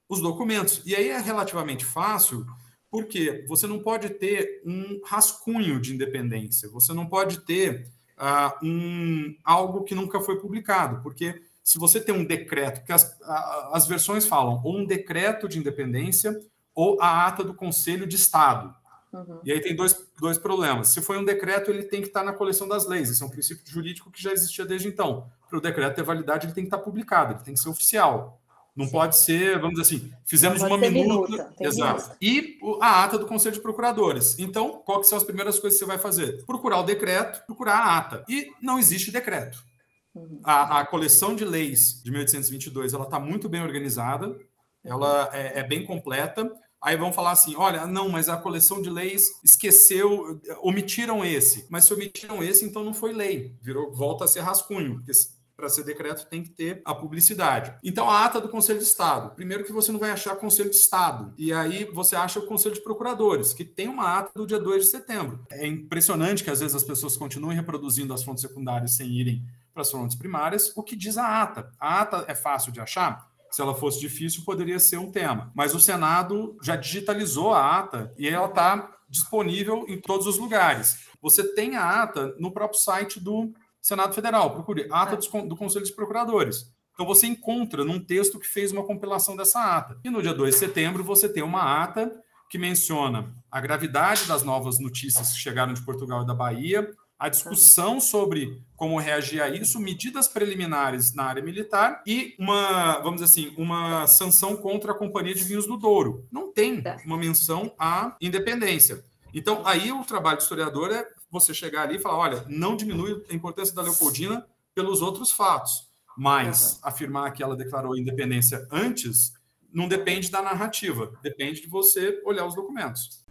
Os documentos. E aí é relativamente fácil... Porque você não pode ter um rascunho de independência, você não pode ter algo que nunca foi publicado, porque se você tem um decreto, que as versões falam, ou um decreto de independência ou a ata do Conselho de Estado. Uhum. E aí tem dois problemas. Se foi um decreto, ele tem que estar na coleção das leis, isso é um princípio jurídico que já existia desde então. Para o decreto ter validade, ele tem que estar publicado, ele tem que ser oficial. Não Sim. pode ser, vamos dizer assim, fizemos uma minuta. Exato. E a ata do Conselho de Procuradores. Então, qual que são as primeiras coisas que você vai fazer? Procurar o decreto, procurar a ata. E não existe decreto. Uhum. A coleção de leis de 1822, ela está muito bem organizada, ela é bem completa. Aí vão falar assim, olha, não, mas a coleção de leis esqueceu, omitiram esse. Mas se omitiram esse, então não foi lei. Volta a ser rascunho, porque... Para ser decreto, tem que ter a publicidade. Então, a ata do Conselho de Estado. Primeiro que você não vai achar Conselho de Estado. E aí você acha o Conselho de Procuradores, que tem uma ata do dia 2 de setembro. É impressionante que, às vezes, as pessoas continuem reproduzindo as fontes secundárias sem irem para as fontes primárias, o que diz a ata. A ata é fácil de achar? Se ela fosse difícil, poderia ser um tema. Mas o Senado já digitalizou a ata e ela está disponível em todos os lugares. Você tem a ata no próprio site do... Senado Federal, procure ata do Conselho de Procuradores. Então você encontra num texto que fez uma compilação dessa ata. E no dia 2 de setembro você tem uma ata que menciona a gravidade das novas notícias que chegaram de Portugal e da Bahia, a discussão sobre como reagir a isso, medidas preliminares na área militar e uma, vamos dizer assim, uma sanção contra a Companhia de Vinhos do Douro. Não tem uma menção à independência. Então, aí o trabalho do historiador é você chegar ali e falar, olha, não diminui a importância da Leopoldina pelos outros fatos, mas afirmar que ela declarou a independência antes não depende da narrativa, depende de você olhar os documentos.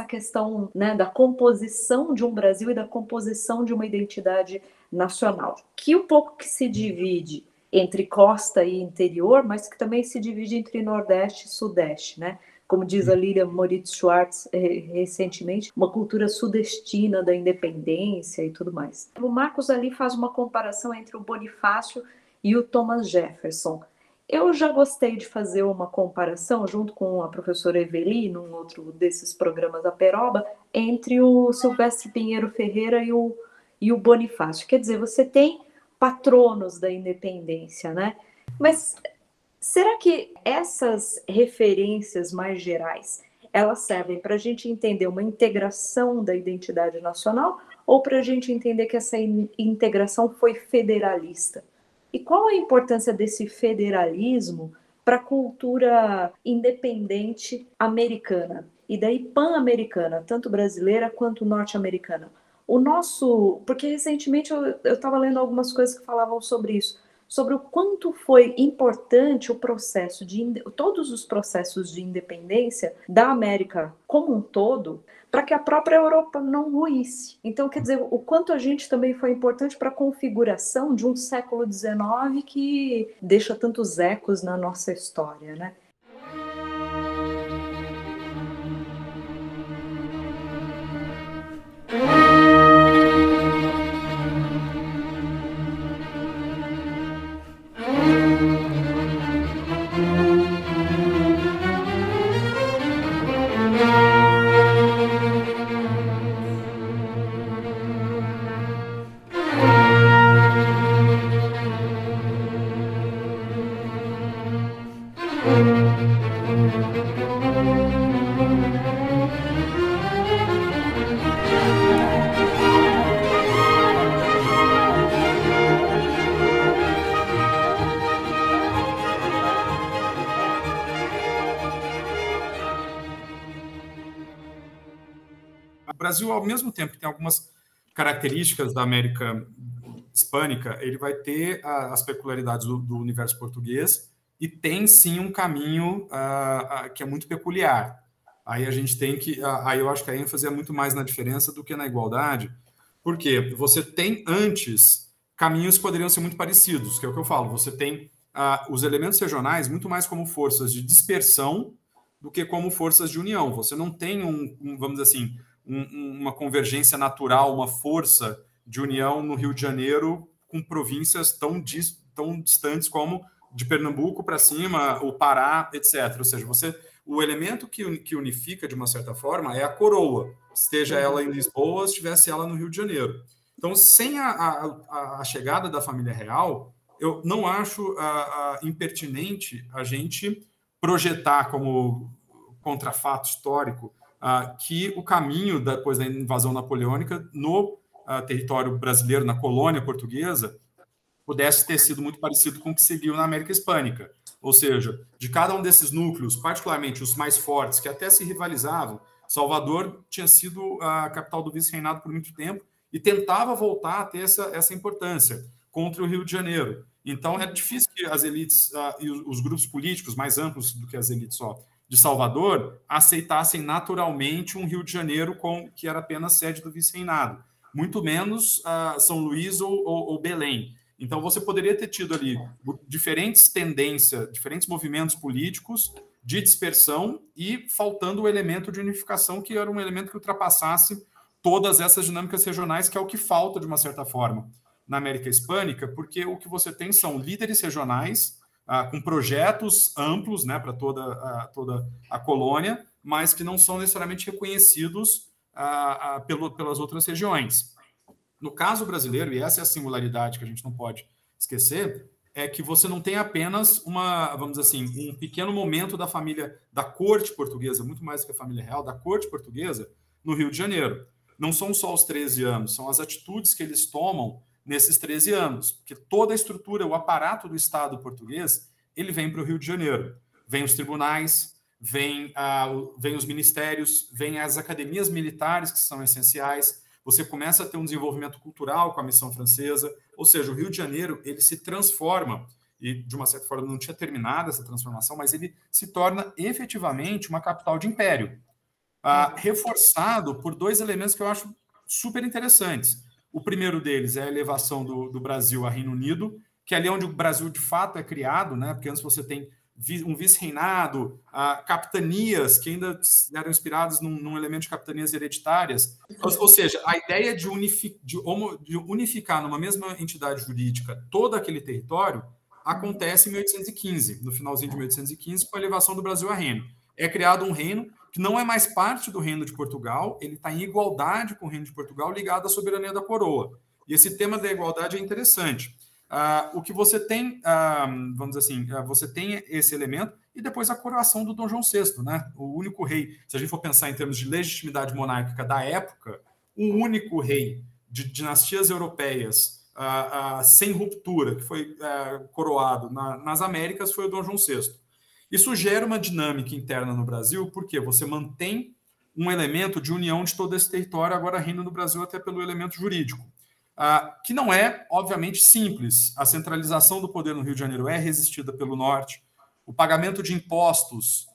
essa questão, né, da composição de um Brasil e da composição de uma identidade nacional, que um pouco que se divide entre costa e interior, mas que também se divide entre Nordeste e Sudeste, né? Como diz a Lilian Moritz Schwartz recentemente, uma cultura sudestina da independência e tudo mais. O Marcos ali faz uma comparação entre o Bonifácio e o Thomas Jefferson. Eu já gostei de fazer uma comparação, junto com a professora Eveli, num outro desses programas da Peroba, entre o Silvestre Pinheiro Ferreira e o Bonifácio. Quer dizer, você tem patronos da independência, né? Mas será que essas referências mais gerais, elas servem para a gente entender uma integração da identidade nacional ou para a gente entender que essa integração foi federalista? E qual a importância desse federalismo para a cultura independente americana? E daí pan-americana, tanto brasileira quanto norte-americana. O nosso... Porque recentemente eu estava lendo algumas coisas que falavam sobre isso, sobre o quanto foi importante o processo de todos os processos de independência da América como um todo, para que a própria Europa não ruísse. Então, quer dizer, o quanto a gente também foi importante para a configuração de um século XIX que deixa tantos ecos na nossa história, né? O Brasil, ao mesmo tempo que tem algumas características da América hispânica, ele vai ter as peculiaridades do universo português e tem, sim, um caminho que é muito peculiar. Aí a gente tem que... Aí eu acho que a ênfase é muito mais na diferença do que na igualdade, porque você tem, antes, caminhos que poderiam ser muito parecidos, que é o que eu falo. Você tem os elementos regionais muito mais como forças de dispersão do que como forças de união. Você não tem vamos dizer assim... uma convergência natural, uma força de união no Rio de Janeiro com províncias tão distantes como de Pernambuco para cima, o Pará, etc. Ou seja, o elemento que unifica, de uma certa forma, é a coroa, esteja ela em Lisboa, estivesse ela no Rio de Janeiro. Então, sem a chegada da família real, eu não acho impertinente a gente projetar como contrafato histórico que o caminho, depois da invasão napoleônica, no território brasileiro, na colônia portuguesa, pudesse ter sido muito parecido com o que seguiu na América Hispânica. Ou seja, de cada um desses núcleos, particularmente os mais fortes, que até se rivalizavam, Salvador tinha sido a capital do vice-reinado por muito tempo e tentava voltar a ter essa importância contra o Rio de Janeiro. Então, é difícil que as elites e os grupos políticos mais amplos do que as elites só de Salvador aceitassem naturalmente um Rio de Janeiro que era apenas sede do vice-reinado, muito menos São Luís ou Belém. Então, você poderia ter tido ali diferentes tendências, diferentes movimentos políticos de dispersão e faltando o elemento de unificação, que era um elemento que ultrapassasse todas essas dinâmicas regionais, que é o que falta, de uma certa forma, na América Hispânica, porque o que você tem são líderes regionais com projetos amplos, né, para toda a colônia, mas que não são necessariamente reconhecidos pelas outras regiões. No caso brasileiro, e essa é a singularidade que a gente não pode esquecer, é que você não tem apenas vamos dizer assim, um pequeno momento da família, da corte portuguesa, muito mais que a família real, da corte portuguesa, no Rio de Janeiro. Não são só os 13 anos, são as atitudes que eles tomam nesses 13 anos, porque toda a estrutura, o aparato do Estado português, ele vem para o Rio de Janeiro. Vem os tribunais, vem os ministérios, vem as academias militares, que são essenciais. Você começa a ter um desenvolvimento cultural com a missão francesa. Ou seja, o Rio de Janeiro, ele se transforma, e de uma certa forma não tinha terminado essa transformação, mas ele se torna efetivamente uma capital de império. reforçado por dois elementos que eu acho super interessantes. O primeiro deles é a elevação do Brasil a Reino Unido, que é ali onde o Brasil de fato é criado, né? Porque antes você tem um vice-reinado, capitanias que ainda eram inspiradas num elemento de capitanias hereditárias. Ou seja, a ideia de unificar numa mesma entidade jurídica todo aquele território acontece em 1815, no finalzinho de 1815, com a elevação do Brasil a reino. É criado um reino que não é mais parte do reino de Portugal, ele está em igualdade com o reino de Portugal, ligado à soberania da coroa. E esse tema da igualdade é interessante. O que você tem, vamos dizer assim, você tem esse elemento e depois a coroação do Dom João VI, né? O único rei, se a gente for pensar em termos de legitimidade monárquica da época, o único rei de dinastias europeias sem ruptura que foi coroado nas Américas foi o Dom João VI. Isso gera uma dinâmica interna no Brasil, porque você mantém um elemento de união de todo esse território, agora reino do Brasil até pelo elemento jurídico. Que não é, obviamente, simples. A centralização do poder no Rio de Janeiro é resistida pelo Norte. O pagamento de impostos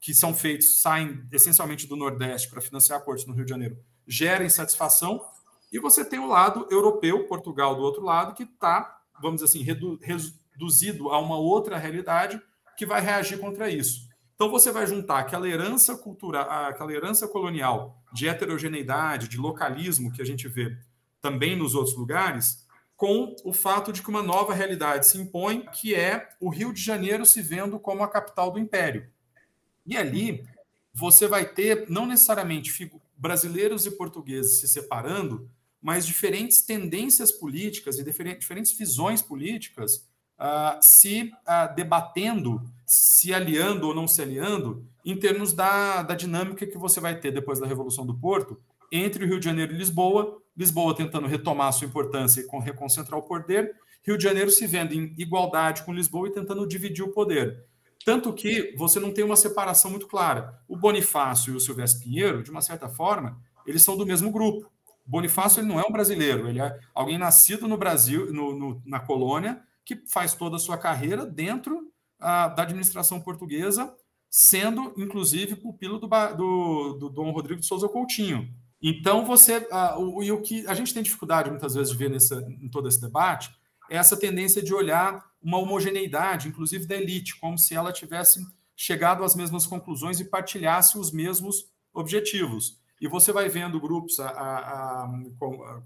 que são feitos, saem essencialmente do Nordeste para financiar cortes no Rio de Janeiro, gera insatisfação. E você tem o lado europeu, Portugal do outro lado, que está, vamos dizer assim, reduzido a uma outra realidade que vai reagir contra isso. Então você vai juntar aquela herança cultural, aquela herança colonial de heterogeneidade, de localismo que a gente vê também nos outros lugares, com o fato de que uma nova realidade se impõe, que é o Rio de Janeiro se vendo como a capital do império. E ali você vai ter, não necessariamente brasileiros e portugueses se separando, mas diferentes tendências políticas e diferentes visões políticas se debatendo, se aliando ou não se aliando, em termos da dinâmica que você vai ter depois da Revolução do Porto, entre o Rio de Janeiro e Lisboa, Lisboa tentando retomar sua importância e reconcentrar o poder, Rio de Janeiro se vendo em igualdade com Lisboa e tentando dividir o poder. Tanto que você não tem uma separação muito clara. O Bonifácio e o Silvestre Pinheiro, de uma certa forma, eles são do mesmo grupo. O Bonifácio ele não é um brasileiro, ele é alguém nascido no Brasil, na colônia, que faz toda a sua carreira dentro da administração portuguesa, sendo, inclusive, pupilo do Dom Rodrigo de Souza Coutinho. Então, o que a gente tem dificuldade, muitas vezes, de ver em todo esse debate, é essa tendência de olhar uma homogeneidade, inclusive da elite, como se ela tivesse chegado às mesmas conclusões e partilhasse os mesmos objetivos. E você vai vendo grupos,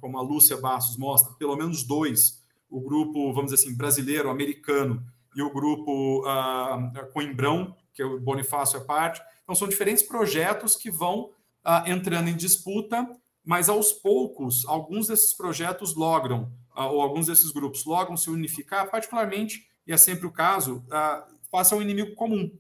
como a Lúcia Bastos mostra, pelo menos dois, o grupo, vamos dizer assim, brasileiro, americano, e o grupo coimbrão, que o Bonifácio é parte. Então, são diferentes projetos que vão entrando em disputa, mas aos poucos, alguns desses projetos logram, ou alguns desses grupos logram se unificar, particularmente, e é sempre o caso, face a um inimigo comum,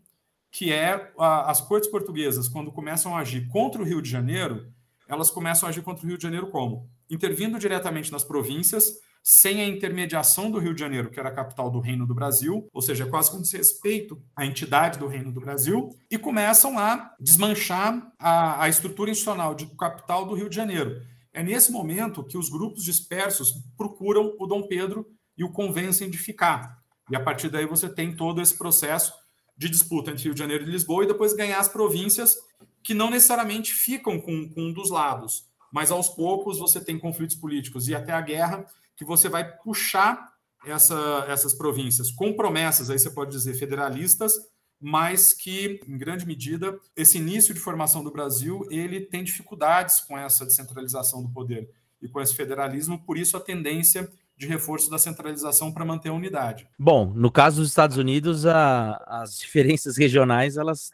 que é as cortes portuguesas, quando começam a agir contra o Rio de Janeiro, elas começam a agir contra o Rio de Janeiro como? Intervindo diretamente nas províncias, sem a intermediação do Rio de Janeiro, que era a capital do Reino do Brasil, ou seja, quase com desrespeito à entidade do Reino do Brasil, e começam a desmanchar a estrutura institucional de capital do Rio de Janeiro. É nesse momento que os grupos dispersos procuram o Dom Pedro e o convencem de ficar. E a partir daí você tem todo esse processo de disputa entre Rio de Janeiro e Lisboa e depois ganhar as províncias que não necessariamente ficam com um dos lados, mas aos poucos você tem conflitos políticos e até a guerra, que você vai puxar essas províncias com promessas, aí você pode dizer federalistas, mas que, em grande medida, esse início de formação do Brasil, ele tem dificuldades com essa descentralização do poder e com esse federalismo, por isso a tendência de reforço da centralização para manter a unidade. Bom, no caso dos Estados Unidos, as diferenças regionais, elas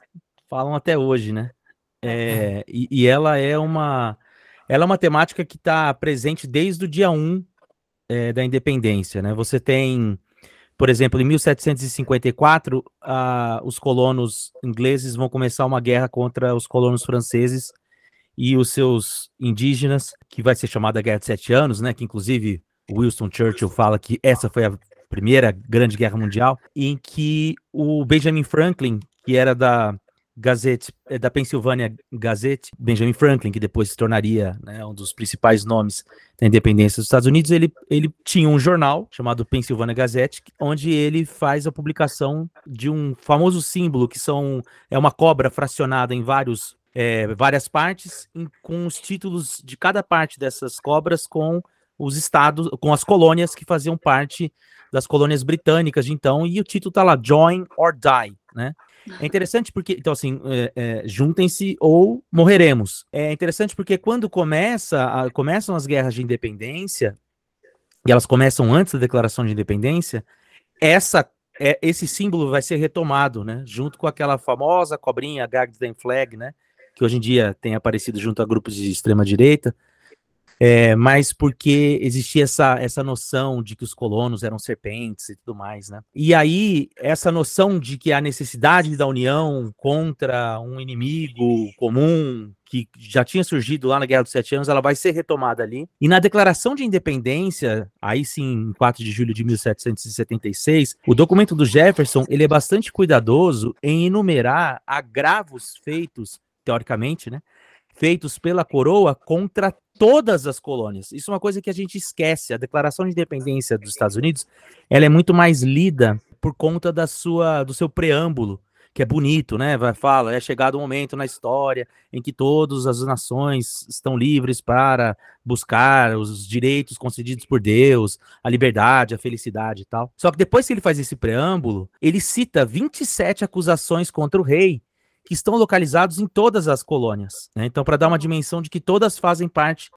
falam até hoje, né? E ela é uma temática que está presente desde o dia 1, da independência, né? Você tem, por exemplo, em 1754, os colonos ingleses vão começar uma guerra contra os colonos franceses e os seus indígenas, que vai ser chamada Guerra de 7 Anos, né? Que inclusive Winston Churchill fala que essa foi a primeira grande guerra mundial, em que o Benjamin Franklin, que era da Pennsylvania Gazette, Benjamin Franklin, que depois se tornaria, né, um dos principais nomes da independência dos Estados Unidos, ele tinha um jornal chamado Pennsylvania Gazette, onde ele faz a publicação de um famoso símbolo, que é uma cobra fracionada em vários várias partes, com os títulos de cada parte dessas cobras, com os estados, com as colônias que faziam parte das colônias britânicas de então, e o título tá lá, Join or Die, né? É interessante porque, então assim, juntem-se ou morreremos. É interessante porque quando começam as guerras de independência, e elas começam antes da Declaração de Independência, esse símbolo vai ser retomado, né? Junto com aquela famosa cobrinha, Gadsden Flag, né? Que hoje em dia tem aparecido junto a grupos de extrema-direita, mas porque existia essa noção de que os colonos eram serpentes e tudo mais, né? E aí, essa noção de que a necessidade da união contra um inimigo comum que já tinha surgido lá na Guerra dos 7 Anos, ela vai ser retomada ali. E na Declaração de Independência, aí sim, em 4 de julho de 1776, o documento do Jefferson, ele é bastante cuidadoso em enumerar agravos feitos, teoricamente, né? Feitos pela coroa contra todas as colônias. Isso é uma coisa que a gente esquece. A Declaração de Independência dos Estados Unidos, ela é muito mais lida por conta do seu preâmbulo, que é bonito, né? Fala, é chegado o momento na história em que todas as nações estão livres para buscar os direitos concedidos por Deus, a liberdade, a felicidade e tal. Só que depois que ele faz esse preâmbulo, ele cita 27 acusações contra o rei, que estão localizados em todas as colônias, né? Então, para dar uma dimensão de que todas fazem parte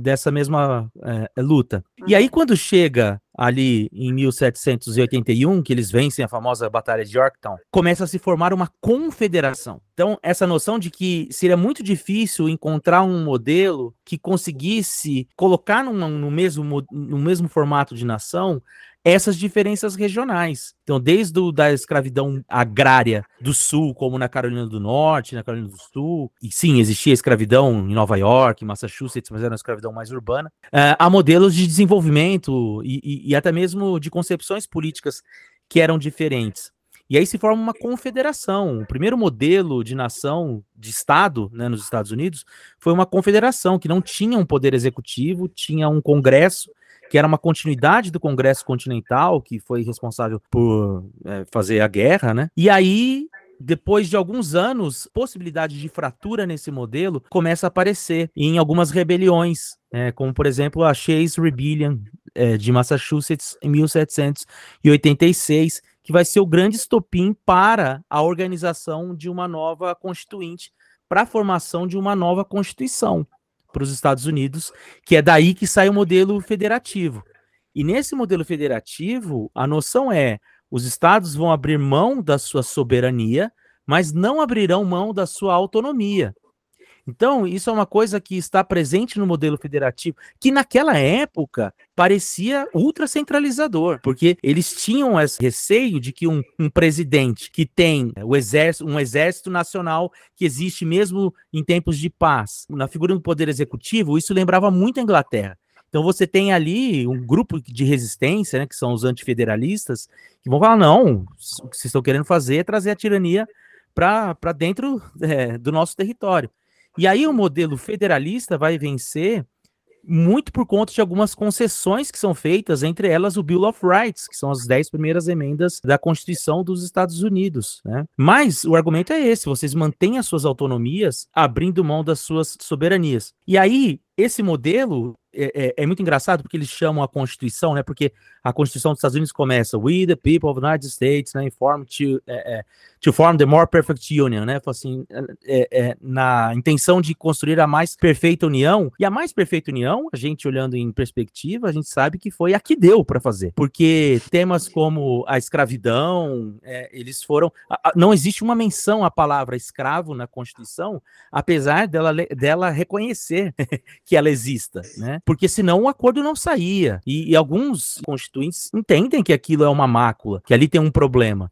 dessa mesma luta. E aí, quando chega ali em 1781, que eles vencem a famosa Batalha de Yorktown, começa a se formar uma confederação. Então, essa noção de que seria muito difícil encontrar um modelo que conseguisse colocar no mesmo formato de nação essas diferenças regionais. Então, desde da escravidão agrária do Sul, como na Carolina do Norte, na Carolina do Sul, e sim, existia escravidão em Nova York, em Massachusetts, mas era uma escravidão mais urbana, há modelos de desenvolvimento e até mesmo de concepções políticas que eram diferentes. E aí se forma uma confederação. O primeiro modelo de nação, de Estado, né, nos Estados Unidos, foi uma confederação que não tinha um poder executivo, tinha um congresso, que era uma continuidade do Congresso Continental, que foi responsável por fazer a guerra, né? E aí, depois de alguns anos, possibilidade de fratura nesse modelo começa a aparecer em algumas rebeliões, como, por exemplo, a Shays' Rebellion de Massachusetts, em 1786, que vai ser o grande estopim para a organização de uma nova constituinte, para a formação de uma nova constituição para os Estados Unidos, que é daí que sai o modelo federativo. E nesse modelo federativo, a noção é: os estados vão abrir mão da sua soberania, mas não abrirão mão da sua autonomia. Então, isso é uma coisa que está presente no modelo federativo, que naquela época parecia ultracentralizador, porque eles tinham esse receio de que um presidente que tem um exército nacional que existe mesmo em tempos de paz, na figura do poder executivo, isso lembrava muito a Inglaterra. Então você tem ali um grupo de resistência, né, que são os antifederalistas, que vão falar: não, o que vocês estão querendo fazer é trazer a tirania para dentro do nosso território. E aí o modelo federalista vai vencer muito por conta de algumas concessões que são feitas, entre elas o Bill of Rights, que são as 10 primeiras emendas da Constituição dos Estados Unidos, né? Mas o argumento é esse: vocês mantêm as suas autonomias abrindo mão das suas soberanias. E aí esse modelo é muito engraçado, porque eles chamam a Constituição, né? Porque a Constituição dos Estados Unidos começa: "We, the people of the United States, né, to form the more perfect union", né? Assim, na intenção de construir a mais perfeita união. E a mais perfeita união, a gente olhando em perspectiva, a gente sabe que foi a que deu para fazer, porque temas como a escravidão, eles foram... Não existe uma menção à palavra escravo na Constituição, apesar dela reconhecer que ela exista, né? Porque senão o acordo não saía, e alguns constituintes entendem que aquilo é uma mácula, que ali tem um problema,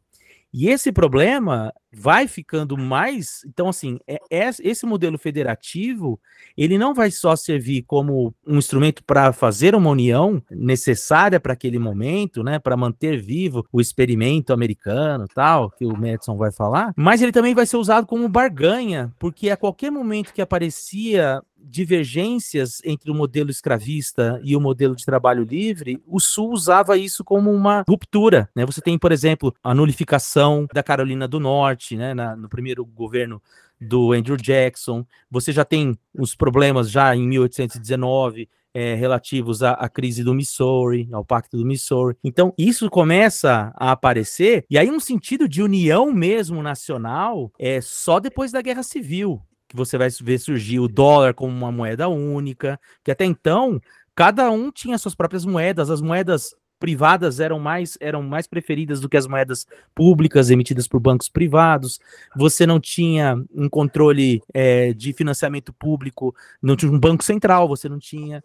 e esse problema vai ficando mais... Então, assim, esse modelo federativo, ele não vai só servir como um instrumento para fazer uma união necessária para aquele momento, né, para manter vivo o experimento americano, tal, que o Madison vai falar, mas ele também vai ser usado como barganha, porque a qualquer momento que aparecia divergências entre o modelo escravista e o modelo de trabalho livre, o Sul usava isso como uma ruptura, né? Você tem, por exemplo, a nulificação da Carolina do Norte, né, no primeiro governo do Andrew Jackson. Você já tem os problemas já em 1819, relativos à crise do Missouri, ao Pacto do Missouri. Então, isso começa a aparecer, e aí um sentido de união mesmo nacional é só depois da Guerra Civil, que você vai ver surgir o dólar como uma moeda única, que até então, cada um tinha suas próprias moedas, as moedas privadas eram mais preferidas do que as moedas públicas emitidas por bancos privados. Você não tinha um controle de financiamento público, não tinha um banco central, você não tinha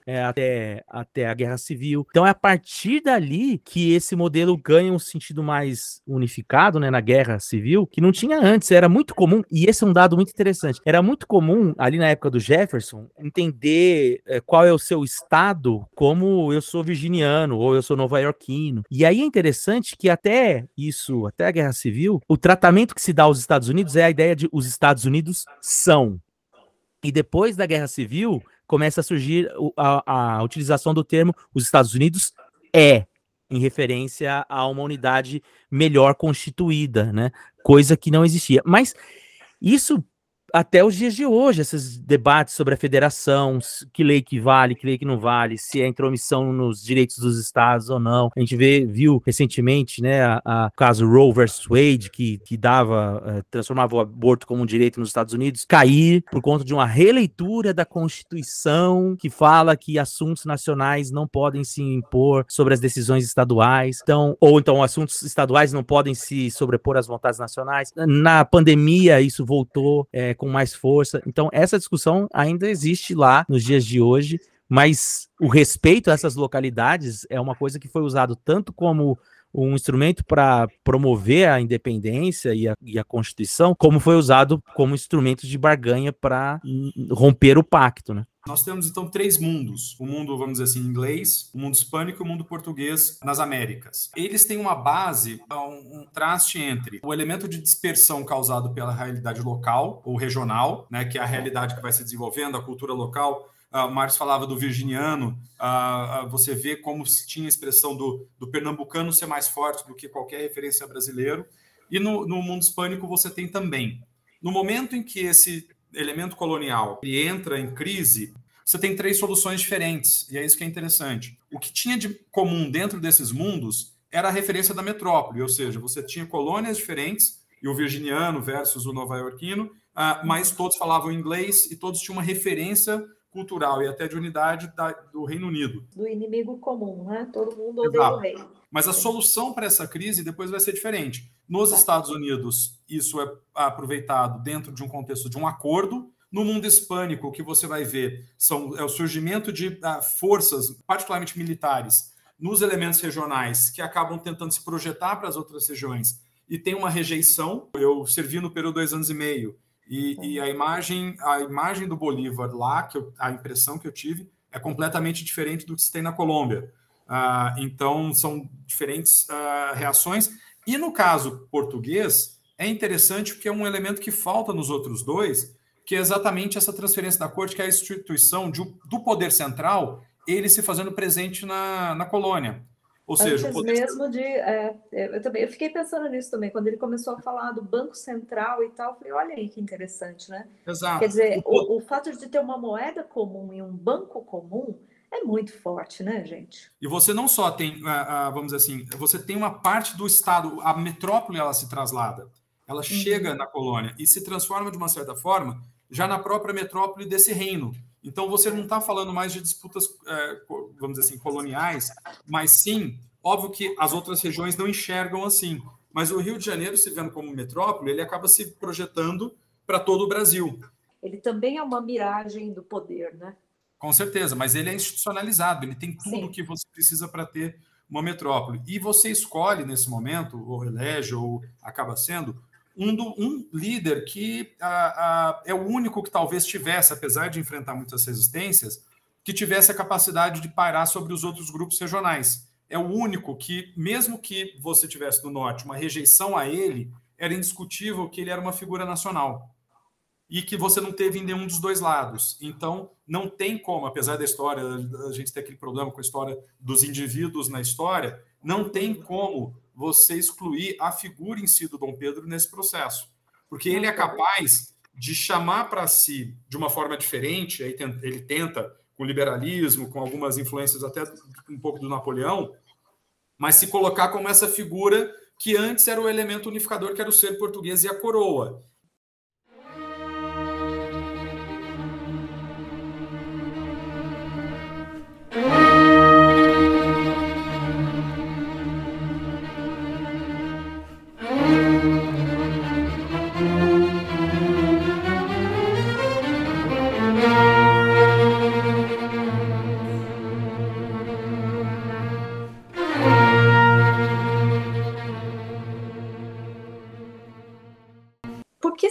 até a Guerra Civil. Então é a partir dali que esse modelo ganha um sentido mais unificado, né, na Guerra Civil, que não tinha antes. Era muito comum, e esse é um dado muito interessante, era muito comum ali na época do Jefferson entender qual é o seu estado como eu sou virginiano ou eu sou nova-iorquino. E aí é interessante que até a Guerra Civil, o tratamento que se dá aos Estados Unidos é a ideia de os Estados Unidos são. E depois da Guerra Civil começa a surgir a utilização do termo os Estados Unidos é, em referência a uma unidade melhor constituída, né? Coisa que não existia. Mas isso até os dias de hoje, esses debates sobre a federação, que lei que vale, que lei que não vale, se é intromissão nos direitos dos estados ou não. A gente viu recentemente, né, o caso Roe vs. Wade, que transformava o aborto como um direito nos Estados Unidos, cair por conta de uma releitura da Constituição que fala que assuntos nacionais não podem se impor sobre as decisões estaduais, ou então assuntos estaduais não podem se sobrepor às vontades nacionais. Na pandemia isso voltou com mais força. Então, essa discussão ainda existe lá nos dias de hoje, mas o respeito a essas localidades é uma coisa que foi usado tanto como um instrumento para promover a independência e a Constituição, como foi usado como instrumento de barganha para romper o pacto, né? Nós temos, então, três mundos. O mundo, vamos dizer assim, inglês, o mundo hispânico e o mundo português nas Américas. Eles têm uma base, um traste entre o elemento de dispersão causado pela realidade local ou regional, né, que é a realidade que vai se desenvolvendo, a cultura local. O Marcos falava do virginiano, você vê como se tinha a expressão do pernambucano ser mais forte do que qualquer referência brasileiro. E no mundo hispânico você tem também. No momento em que esse elemento colonial e entra em crise, você tem três soluções diferentes, e é isso que é interessante. O que tinha de comum dentro desses mundos era a referência da metrópole, ou seja, você tinha colônias diferentes, e o virginiano versus o nova-iorquino, mas todos falavam inglês e todos tinham uma referência cultural e até de unidade do Reino Unido. Do inimigo comum, né? Todo mundo odeia o rei. Mas a solução para essa crise depois vai ser diferente. Nos Estados Unidos, isso é aproveitado dentro de um contexto de um acordo. No mundo hispânico, o que você vai ver é o surgimento de forças, particularmente militares, nos elementos regionais, que acabam tentando se projetar para as outras regiões. E tem uma rejeição. Eu servi no Peru 2 anos e meio. E a imagem do Bolívar lá, a impressão que eu tive, é completamente diferente do que se tem na Colômbia. Então, são diferentes reações. E no caso português, é interessante porque é um elemento que falta nos outros dois, que é exatamente essa transferência da corte, que é a instituição do poder central, ele se fazendo presente na colônia. Ou seja, antes mesmo de... eu fiquei pensando nisso também, quando ele começou a falar do Banco Central e tal, eu falei, olha aí que interessante, né? Exato. Quer dizer, o fato de ter uma moeda comum e um banco comum é muito forte, né, gente? E você não só tem, vamos dizer assim, você tem uma parte do Estado, a metrópole, ela se traslada, ela chega na colônia e se transforma, de uma certa forma, já na própria metrópole desse reino. Então, você não está falando mais de disputas, vamos dizer assim, coloniais, mas sim, óbvio que as outras regiões não enxergam assim. Mas o Rio de Janeiro, se vendo como metrópole, ele acaba se projetando para todo o Brasil. Ele também é uma miragem do poder, né? Com certeza, mas ele é institucionalizado, ele tem tudo o que você precisa para ter uma metrópole. E você escolhe, nesse momento, ou elege, ou acaba sendo... um líder que é o único que talvez tivesse, apesar de enfrentar muitas resistências, que tivesse a capacidade de pairar sobre os outros grupos regionais. É o único que, mesmo que você tivesse no norte uma rejeição a ele, era indiscutível que ele era uma figura nacional. e que você não teve em nenhum dos dois lados. Então, não tem como, apesar da história, a gente ter aquele problema com a história dos indivíduos na história, não tem como você excluir a figura em si do Dom Pedro nesse processo. Porque ele é capaz de chamar para si de uma forma diferente, aí ele tenta com liberalismo, com algumas influências até um pouco do Napoleão, mas se colocar como essa figura que antes era o elemento unificador, que era o ser português e a coroa.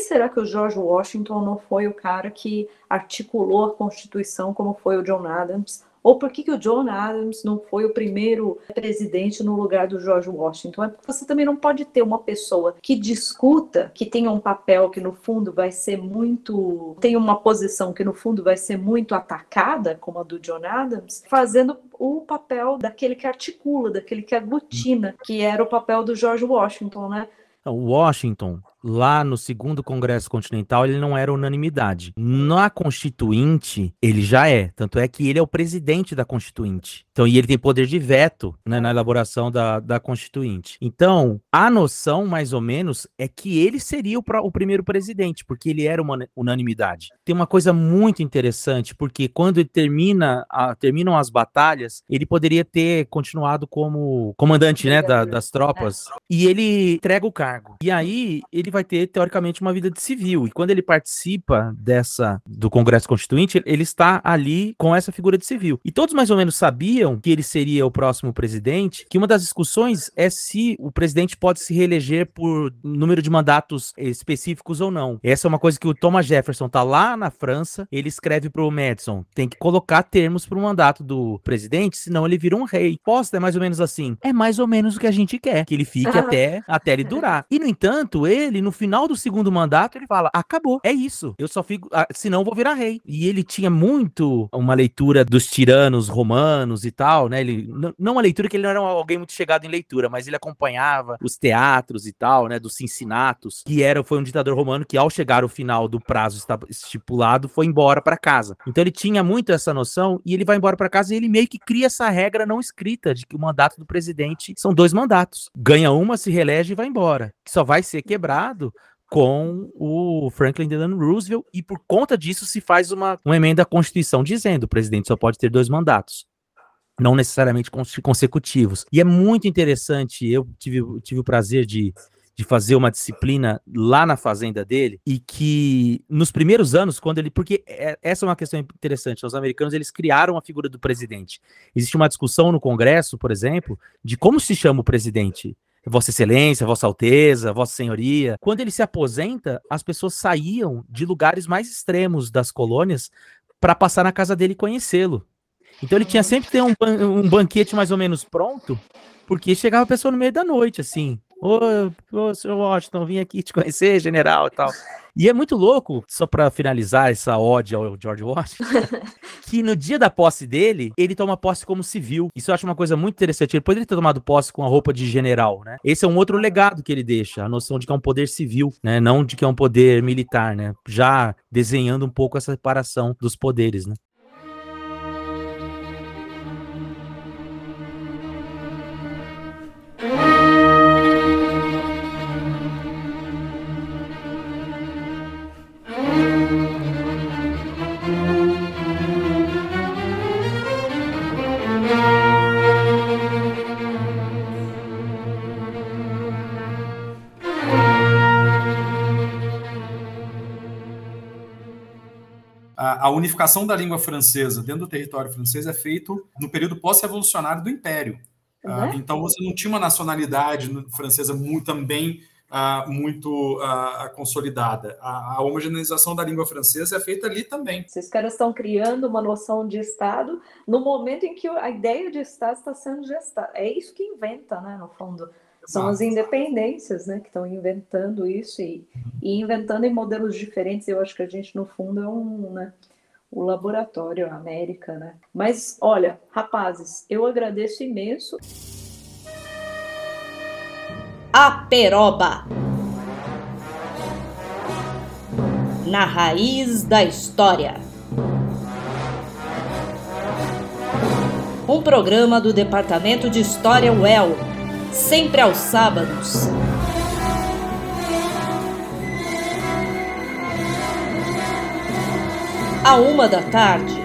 Será que o George Washington não foi o cara que articulou a Constituição como foi o John Adams? Ou por que o John Adams não foi o primeiro presidente no lugar do George Washington? É porque você também não pode ter uma pessoa que discuta, que tenha um papel que no fundo vai ser muito... tem uma posição que no fundo vai ser muito atacada, como a do John Adams, fazendo o papel daquele que articula, daquele que aglutina, que era o papel do George Washington, né? O Washington, lá no segundo Congresso Continental, ele não era unanimidade. Na Constituinte, ele já é. Tanto é que ele é o presidente da Constituinte. Então, e ele tem poder de veto, né, na elaboração da Constituinte. Então, a noção, mais ou menos, é que ele seria o primeiro presidente, porque ele era uma unanimidade. Tem uma coisa muito interessante, porque quando ele terminam as batalhas, ele poderia ter continuado como comandante, né, das tropas. E ele entrega o cargo. E aí, ele vai ter, teoricamente, uma vida de civil. E quando ele participa do Congresso Constituinte, ele está ali com essa figura de civil. E todos mais ou menos sabiam que ele seria o próximo presidente, que uma das discussões é se o presidente pode se reeleger por número de mandatos específicos ou não. Essa é uma coisa que o Thomas Jefferson está lá na França, ele escreve para o Madison, tem que colocar termos para o mandato do presidente, senão ele vira um rei. Posta é mais ou menos assim. É mais ou menos o que a gente quer, que ele fique até ele durar. E, no entanto, ele, no final do segundo mandato, ele fala, acabou, é isso, eu só fico, senão eu vou virar rei. E ele tinha muito uma leitura dos tiranos romanos e tal, né, não uma leitura que ele não era alguém muito chegado em leitura, mas ele acompanhava os teatros e tal, né, dos Cincinnatus, que foi um ditador romano que, ao chegar ao final do prazo estipulado, foi embora pra casa. Então ele tinha muito essa noção, e ele vai embora pra casa e ele meio que cria essa regra não escrita de que o mandato do presidente são 2 mandatos. Ganha uma, se reelege e vai embora. Que só vai ser quebrado com o Franklin Delano Roosevelt, e por conta disso se faz uma emenda à Constituição dizendo que o presidente só pode ter 2 mandatos, não necessariamente consecutivos. E é muito interessante, eu tive o prazer de fazer uma disciplina lá na fazenda dele, e que nos primeiros anos, porque essa é uma questão interessante, os americanos, eles criaram a figura do presidente. Existe uma discussão no Congresso, por exemplo, de como se chama o presidente. Vossa Excelência, Vossa Alteza, Vossa Senhoria. Quando ele se aposenta, as pessoas saíam de lugares mais extremos das colônias para passar na casa dele e conhecê-lo. Então ele tinha sempre que ter um banquete mais ou menos pronto, porque chegava a pessoa no meio da noite, assim. Ô, senhor Washington, vim aqui te conhecer, general e tal. E é muito louco, só para finalizar essa ode ao George Washington, que no dia da posse dele, ele toma posse como civil. Isso eu acho uma coisa muito interessante. Ele poderia ter tomado posse com a roupa de general, né? Esse é um outro legado que ele deixa, a noção de que é um poder civil, né? Não de que é um poder militar, né? Já desenhando um pouco essa separação dos poderes, né? A unificação da língua francesa dentro do território francês é feito no período pós-revolucionário do Império. Uhum. Então, você não tinha uma nacionalidade francesa muito consolidada. A homogeneização da língua francesa é feita ali também. Esses caras estão criando uma noção de Estado no momento em que a ideia de Estado está sendo gestada. É isso que inventa, né, no fundo. São as independências, né, que estão inventando isso e inventando em modelos diferentes. Eu acho que a gente, no fundo, é o laboratório, a América, né? Mas, olha, rapazes, eu agradeço imenso. A Peroba, na raiz da história. Um programa do Departamento de História UEL, sempre aos sábados. À 13h.